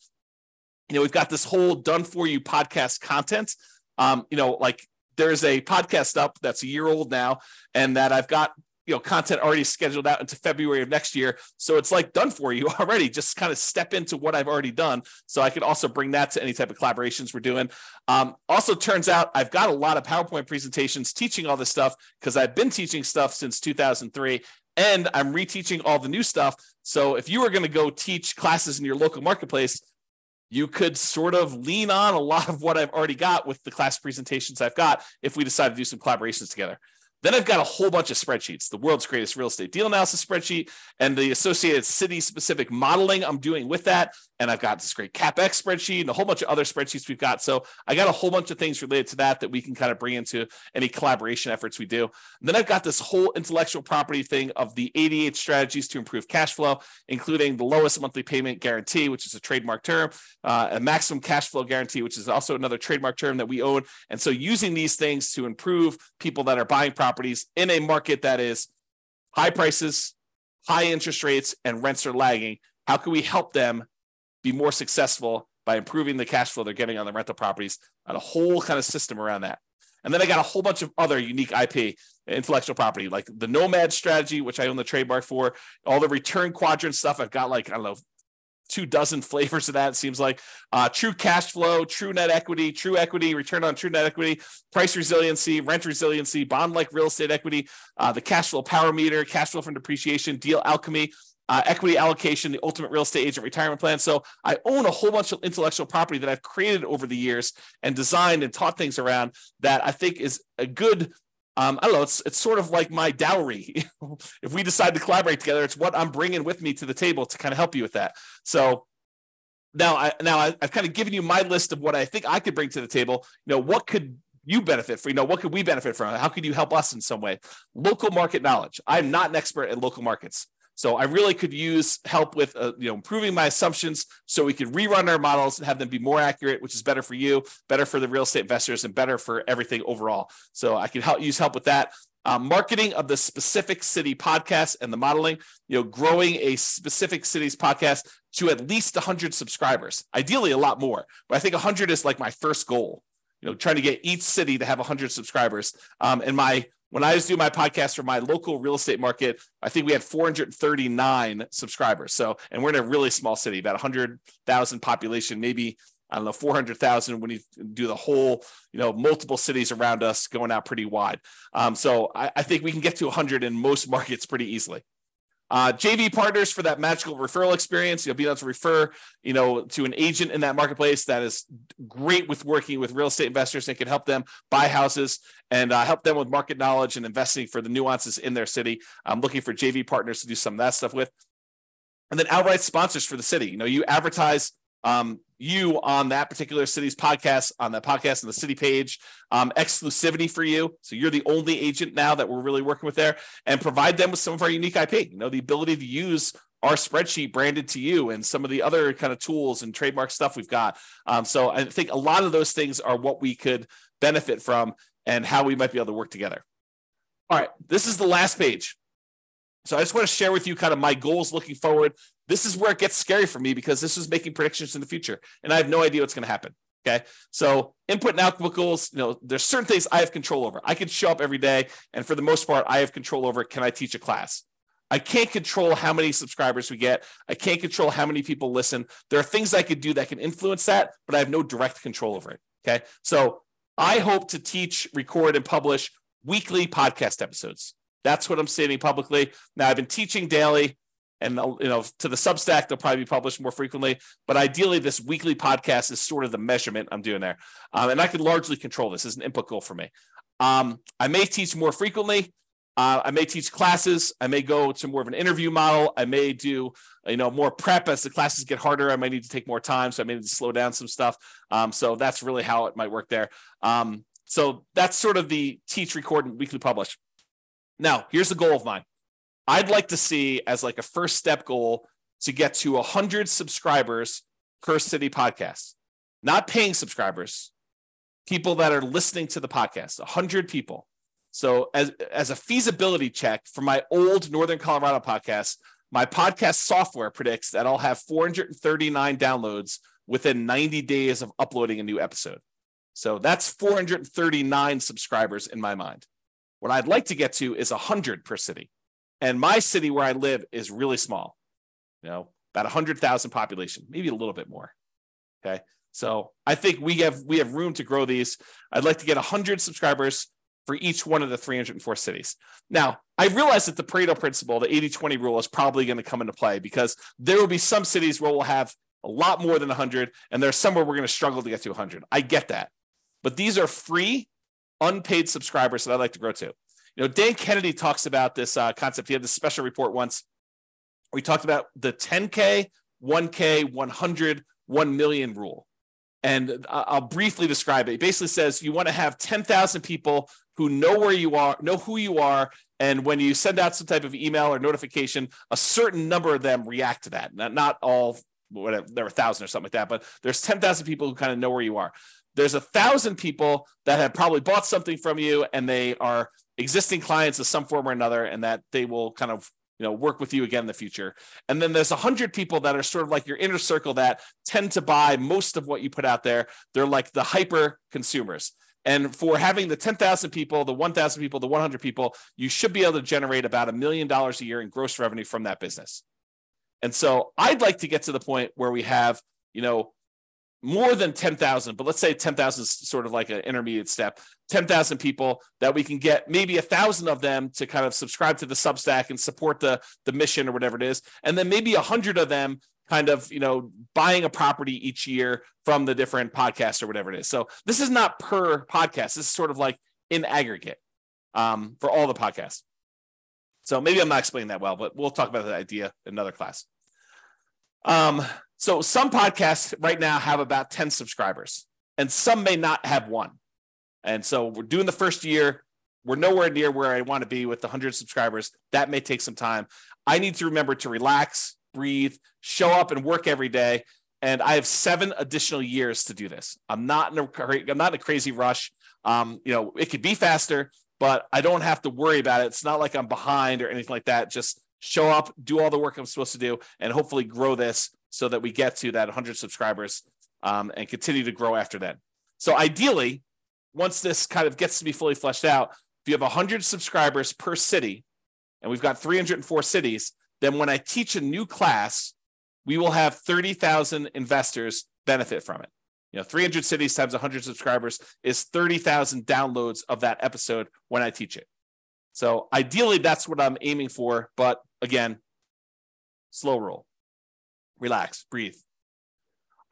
You know, we've got this whole done for you podcast content. You know, like there is a podcast up that's a year old now, and that I've got, you know, content already scheduled out into February of next year. So it's like done for you already, just kind of step into what I've already done. So I could also bring that to any type of collaborations we're doing. Also turns out I've got a lot of PowerPoint presentations teaching all this stuff, because I've been teaching stuff since 2003 and I'm reteaching all the new stuff. So if you were going to go teach classes in your local marketplace, you could sort of lean on a lot of what I've already got with the class presentations I've got if we decide to do some collaborations together. Then I've got a whole bunch of spreadsheets, the world's greatest real estate deal analysis spreadsheet and the associated city-specific modeling I'm doing with that. And I've got this great CapEx spreadsheet and a whole bunch of other spreadsheets we've got. So I got a whole bunch of things related to that that we can kind of bring into any collaboration efforts we do. And then I've got this whole intellectual property thing of the 88 strategies to improve cash flow, including the lowest monthly payment guarantee, which is a trademark term, a maximum cash flow guarantee, which is also another trademark term that we own. And so using these things to improve people that are buying properties in a market that is high prices, high interest rates, and rents are lagging. How can we help them be more successful by improving the cash flow they're getting on the rental properties? And a whole kind of system around that. And then I got a whole bunch of other unique IP, intellectual property, like the Nomad strategy, which I own the trademark for, all the return quadrant stuff. I've got like, I don't know, 24 flavors of that, it seems like. True cash flow, true net equity, true equity, return on true net equity, price resiliency, rent resiliency, bond-like real estate equity, the cash flow power meter, cash flow from depreciation, deal alchemy, equity allocation, the ultimate real estate agent retirement plan. So I own a whole bunch of intellectual property that I've created over the years and designed and taught things around that I think is a good, I don't know, it's sort of like my dowry. If we decide to collaborate together, it's what I'm bringing with me to the table to kind of help you with that. So now I've kind of given you my list of what I think I could bring to the table. You know, what could you benefit from? You know, what could we benefit from? How could you help us in some way? Local market knowledge. I'm not an expert at local markets. So I really could use help with improving my assumptions so we could rerun our models and have them be more accurate, which is better for you, better for the real estate investors, and better for everything overall. So I could use help with that. Marketing of the specific city podcast and the modeling, growing a specific city's podcast to at least 100 subscribers, ideally a lot more. But I think 100 is like my first goal, trying to get each city to have 100 subscribers. When I just do my podcast for my local real estate market, I think we had 439 subscribers. So, and we're in a really small city, about 100,000 population, maybe, 400,000 when you do the whole, multiple cities around us going out pretty wide. So I think we can get to 100 in most markets pretty easily. JV partners for that magical referral experience. You'll be able to refer, to an agent in that marketplace that is great with working with real estate investors and can help them buy houses and help them with market knowledge and investing for the nuances in their city. I'm looking for JV partners to do some of that stuff with. And then outright sponsors for the city. You advertise you on that particular city's podcast, on that podcast and the city page, exclusivity for you. So you're the only agent now that we're really working with there, and provide them with some of our unique IP, the ability to use our spreadsheet branded to you and some of the other kind of tools and trademark stuff we've got. So I think a lot of those things are what we could benefit from and how we might be able to work together. All right, this is the last page. So I just want to share with you kind of my goals looking forward. This is where it gets scary for me because this is making predictions in the future and I have no idea what's going to happen. Okay. So input and output goals, there's certain things I have control over. I can show up every day. And for the most part, I have control over, can I teach a class? I can't control how many subscribers we get. I can't control how many people listen. There are things I could do that can influence that, but I have no direct control over it. Okay. So I hope to teach, record, and publish weekly podcast episodes. That's what I'm stating publicly. Now, I've been teaching daily and, to the Substack, they'll probably be published more frequently. But ideally, this weekly podcast is sort of the measurement I'm doing there. And I can largely control this as an input goal for me. I may teach more frequently. I may teach classes. I may go to more of an interview model. I may do, more prep as the classes get harder. I might need to take more time. So I may need to slow down some stuff. So that's really how it might work there. So that's sort of the teach, record, and weekly publish. Now, here's the goal of mine. I'd like to see as like a first step goal to get to 100 subscribers per city podcast, not paying subscribers, people that are listening to the podcast, 100 people. So as a feasibility check for my old Northern Colorado podcast, my podcast software predicts that I'll have 439 downloads within 90 days of uploading a new episode. So that's 439 subscribers in my mind. What I'd like to get to is 100 per city. And my city where I live is really small, about 100,000 population, maybe a little bit more. Okay. So I think we have room to grow these. I'd like to get 100 subscribers for each one of the 304 cities. Now, I realize that the Pareto principle, the 80-20 rule, is probably going to come into play because there will be some cities where we'll have a lot more than 100, and there's somewhere we're going to struggle to get to 100. I get that. But these are free, unpaid subscribers that I'd like to grow to. Dan Kennedy talks about this concept. He had this special report once. We talked about the 10K, 1K, 100, 1 million rule. And I'll briefly describe it. It basically says you want to have 10,000 people who know where you are, know who you are. And when you send out some type of email or notification, a certain number of them react to that. Not all, whatever, there were 1,000 or something like that, but there's 10,000 people who kind of know where you are. There's 1,000 people that have probably bought something from you and they are existing clients of some form or another, and that they will kind of work with you again in the future. And then there's 100 people that are sort of like your inner circle that tend to buy most of what you put out there. They're like the hyper consumers. And for having the 10,000 people, the 1,000 people, the 100 people, you should be able to generate about $1 million a year in gross revenue from that business. And so I'd like to get to the point where we have, more than 10,000, but let's say 10,000 is sort of like an intermediate step, 10,000 people that we can get maybe 1,000 of them to kind of subscribe to the Substack and support the mission or whatever it is. And then maybe 100 of them kind of, buying a property each year from the different podcasts or whatever it is. So this is not per podcast. This is sort of like in aggregate for all the podcasts. So maybe I'm not explaining that well, but we'll talk about that idea in another class. So some podcasts right now have about 10 subscribers, and some may not have one. And so we're doing the first year. We're nowhere near where I want to be with the 100 subscribers. That may take some time. I need to remember to relax, breathe, show up and work every day. And I have 7 additional years to do this. I'm not in a crazy rush. It could be faster, but I don't have to worry about it. It's not like I'm behind or anything like that. Just show up, do all the work I'm supposed to do, and hopefully grow this so that we get to that 100 subscribers and continue to grow after that. So ideally, once this kind of gets to be fully fleshed out, if you have 100 subscribers per city, and we've got 304 cities, then when I teach a new class, we will have 30,000 investors benefit from it. 300 cities times 100 subscribers is 30,000 downloads of that episode when I teach it. So ideally, that's what I'm aiming for. But again, slow roll. Relax, breathe.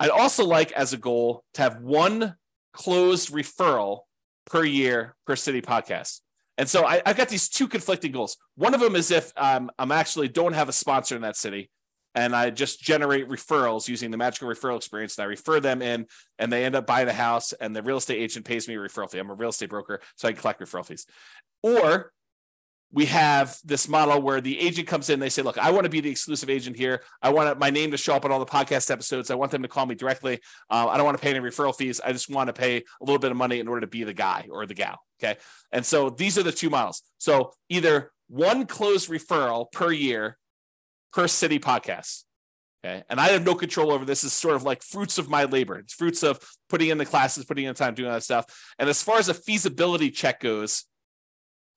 I'd also like as a goal to have 1 closed referral per year per city podcast. And so I've got these 2 conflicting goals. One of them is if I'm actually don't have a sponsor in that city and I just generate referrals using the magical referral experience, and I refer them in and they end up buying a house and the real estate agent pays me a referral fee. I'm a real estate broker, so I can collect referral fees. Or we have this model where the agent comes in, they say, look, I want to be the exclusive agent here. I want my name to show up on all the podcast episodes. I want them to call me directly. I don't want to pay any referral fees. I just want to pay a little bit of money in order to be the guy or the gal, okay? And so these are the 2 models. So either 1 closed referral per year per city podcast, okay? And I have no control over this. It's sort of like fruits of my labor. It's fruits of putting in the classes, putting in the time, doing all that stuff. And as far as a feasibility check goes,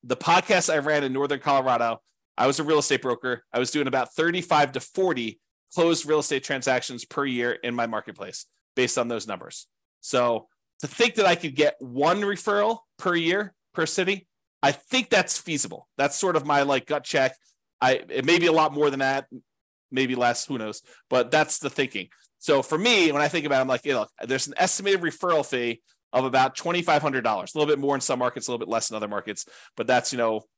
the podcast I ran in Northern Colorado, I was a real estate broker. I was doing about 35 to 40 closed real estate transactions per year in my marketplace based on those numbers. So to think that I could get 1 referral per year per city, I think that's feasible. That's sort of my gut check. It may be a lot more than that, maybe less, who knows, but that's the thinking. So for me, when I think about it, I'm like, there's an estimated referral fee of about $2,500, a little bit more in some markets, a little bit less in other markets, but that's, $2,500,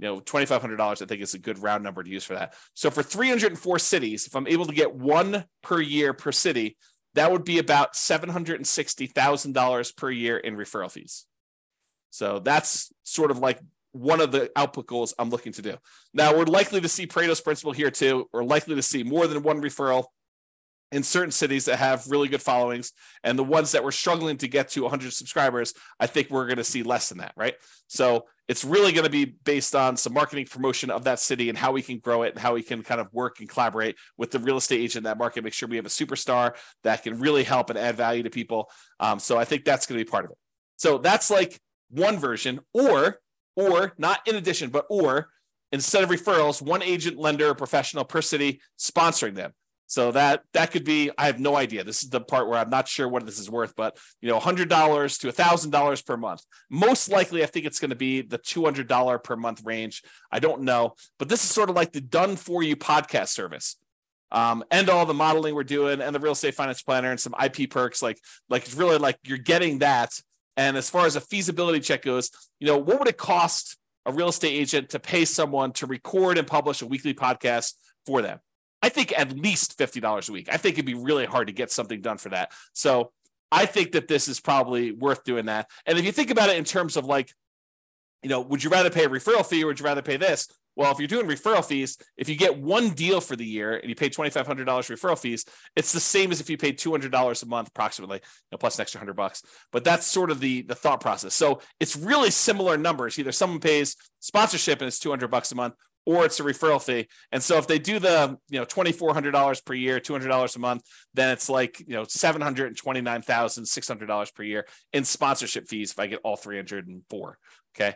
I think is a good round number to use for that. So for 304 cities, if I'm able to get 1 per year per city, that would be about $760,000 per year in referral fees. So that's sort of like one of the output goals I'm looking to do. Now, we're likely to see Pareto's principle here too. We're likely to see more than 1 referral in certain cities that have really good followings, and the ones that were struggling to get to 100 subscribers, I think we're going to see less than that, right? So it's really going to be based on some marketing promotion of that city and how we can grow it and how we can kind of work and collaborate with the real estate agent in that market, make sure we have a superstar that can really help and add value to people. So I think that's going to be part of it. So that's like one version, or not in addition, but or instead of referrals, one agent, lender, or professional per city sponsoring them. So that could be, I have no idea. This is the part where I'm not sure what this is worth, but $100 to $1,000 per month. Most likely, I think it's going to be the $200 per month range. I don't know, but this is sort of like the done for you podcast service. And all the modeling we're doing and the real estate finance planner and some IP perks, like it's really like you're getting that. And as far as a feasibility check goes, what would it cost a real estate agent to pay someone to record and publish a weekly podcast for them? I think at least $50 a week. I think it'd be really hard to get something done for that. So I think that this is probably worth doing that. And if you think about it in terms of would you rather pay a referral fee or would you rather pay this? Well, if you're doing referral fees, if you get one deal for the year and you pay $2,500 referral fees, it's the same as if you paid $200 a month approximately, plus an extra $100. But that's sort of the thought process. So it's really similar numbers. Either someone pays sponsorship and it's $200 a month, or it's a referral fee. And so if they do the, $2,400 per year, $200 a month, then it's like, $729,600 per year in sponsorship fees if I get all 304. Okay.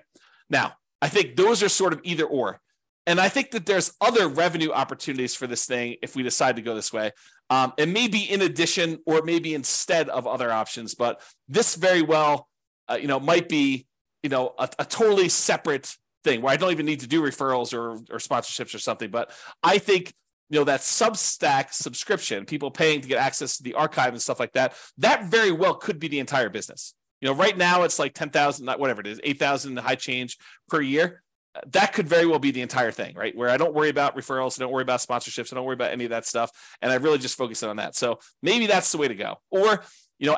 Now, I think those are sort of either or. And I think that there's other revenue opportunities for this thing if we decide to go this way. It may be in addition or maybe instead of other options, but this very well, might be, a totally separate thing where I don't even need to do referrals or sponsorships or something. But I think, that Substack subscription, people paying to get access to the archive and stuff like that, that very well could be the entire business. Right now it's like 10,000, whatever it is, 8,000 high change per year. That could very well be the entire thing, right? Where I don't worry about referrals, I don't worry about sponsorships, I don't worry about any of that stuff. And I really just focus on that. So maybe that's the way to go. Or,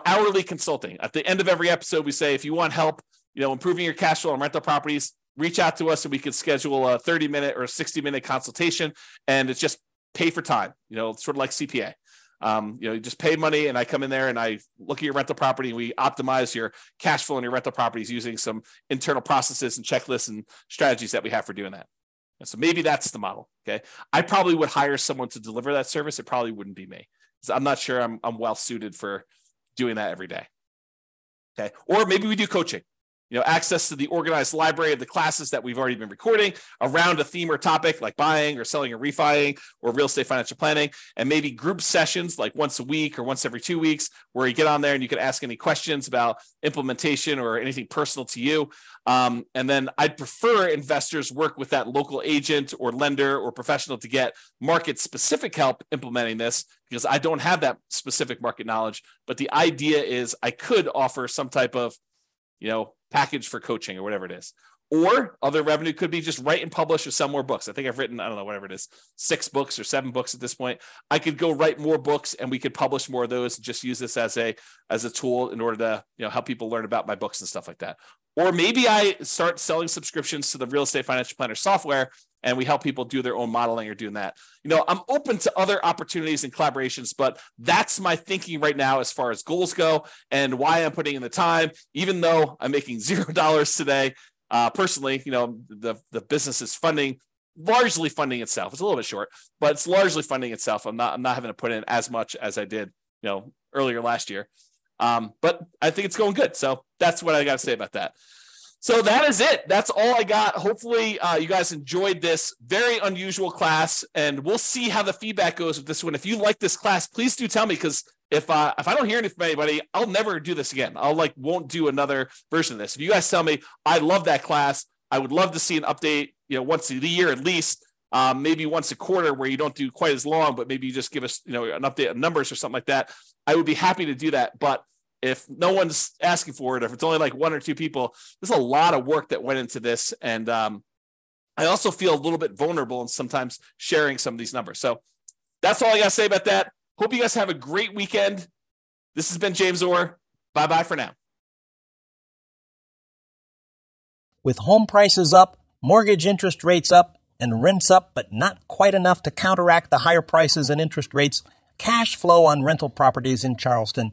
hourly consulting. At the end of every episode, we say, if you want help, improving your cash flow on rental properties, reach out to us and we can schedule a 30-minute or 60-minute consultation, and it's just pay for time, sort of like CPA. You just pay money and I come in there and I look at your rental property and we optimize your cash flow and your rental properties using some internal processes and checklists and strategies that we have for doing that. And so maybe that's the model, okay? I probably would hire someone to deliver that service. It probably wouldn't be me. So I'm not sure I'm well suited for doing that every day, okay? Or maybe we do coaching. Access to the organized library of the classes that we've already been recording around a theme or topic like buying or selling or refining or real estate financial planning, and maybe group sessions like once a week or once every 2 weeks where you get on there and you can ask any questions about implementation or anything personal to you. And then I'd prefer investors work with that local agent or lender or professional to get market specific help implementing this, because I don't have that specific market knowledge. But the idea is I could offer some type of package for coaching or whatever it is. Or other revenue could be just write and publish or sell more books. I think I've written, 6 books or 7 books at this point. I could go write more books and we could publish more of those and just use this as a tool in order to, help people learn about my books and stuff like that. Or maybe I start selling subscriptions to the Real Estate Financial Planner software and we help people do their own modeling or doing that. I'm open to other opportunities and collaborations, but that's my thinking right now as far as goals go and why I'm putting in the time, even though I'm making $0 today. Personally, the business is largely funding itself. It's a little bit short, but it's largely funding itself. I'm not having to put in as much as I did, earlier last year. But I think it's going good. So that's what I got to say about that. So that is it. That's all I got. Hopefully you guys enjoyed this very unusual class, and we'll see how the feedback goes with this one. If you like this class, please do tell me, because if I don't hear anything from anybody, I'll never do this again. Won't do another version of this. If you guys tell me, I love that class, I would love to see an update, once a year at least, maybe once a quarter where you don't do quite as long, but maybe you just give us, an update of numbers or something like that. I would be happy to do that. But if no one's asking for it, or if it's only like 1 or 2 people, there's a lot of work that went into this. And I also feel a little bit vulnerable in sometimes sharing some of these numbers. So that's all I got to say about that. Hope you guys have a great weekend. This has been James Orr. Bye-bye for now. With home prices up, mortgage interest rates up, and rents up, but not quite enough to counteract the higher prices and interest rates, cash flow on rental properties in Charleston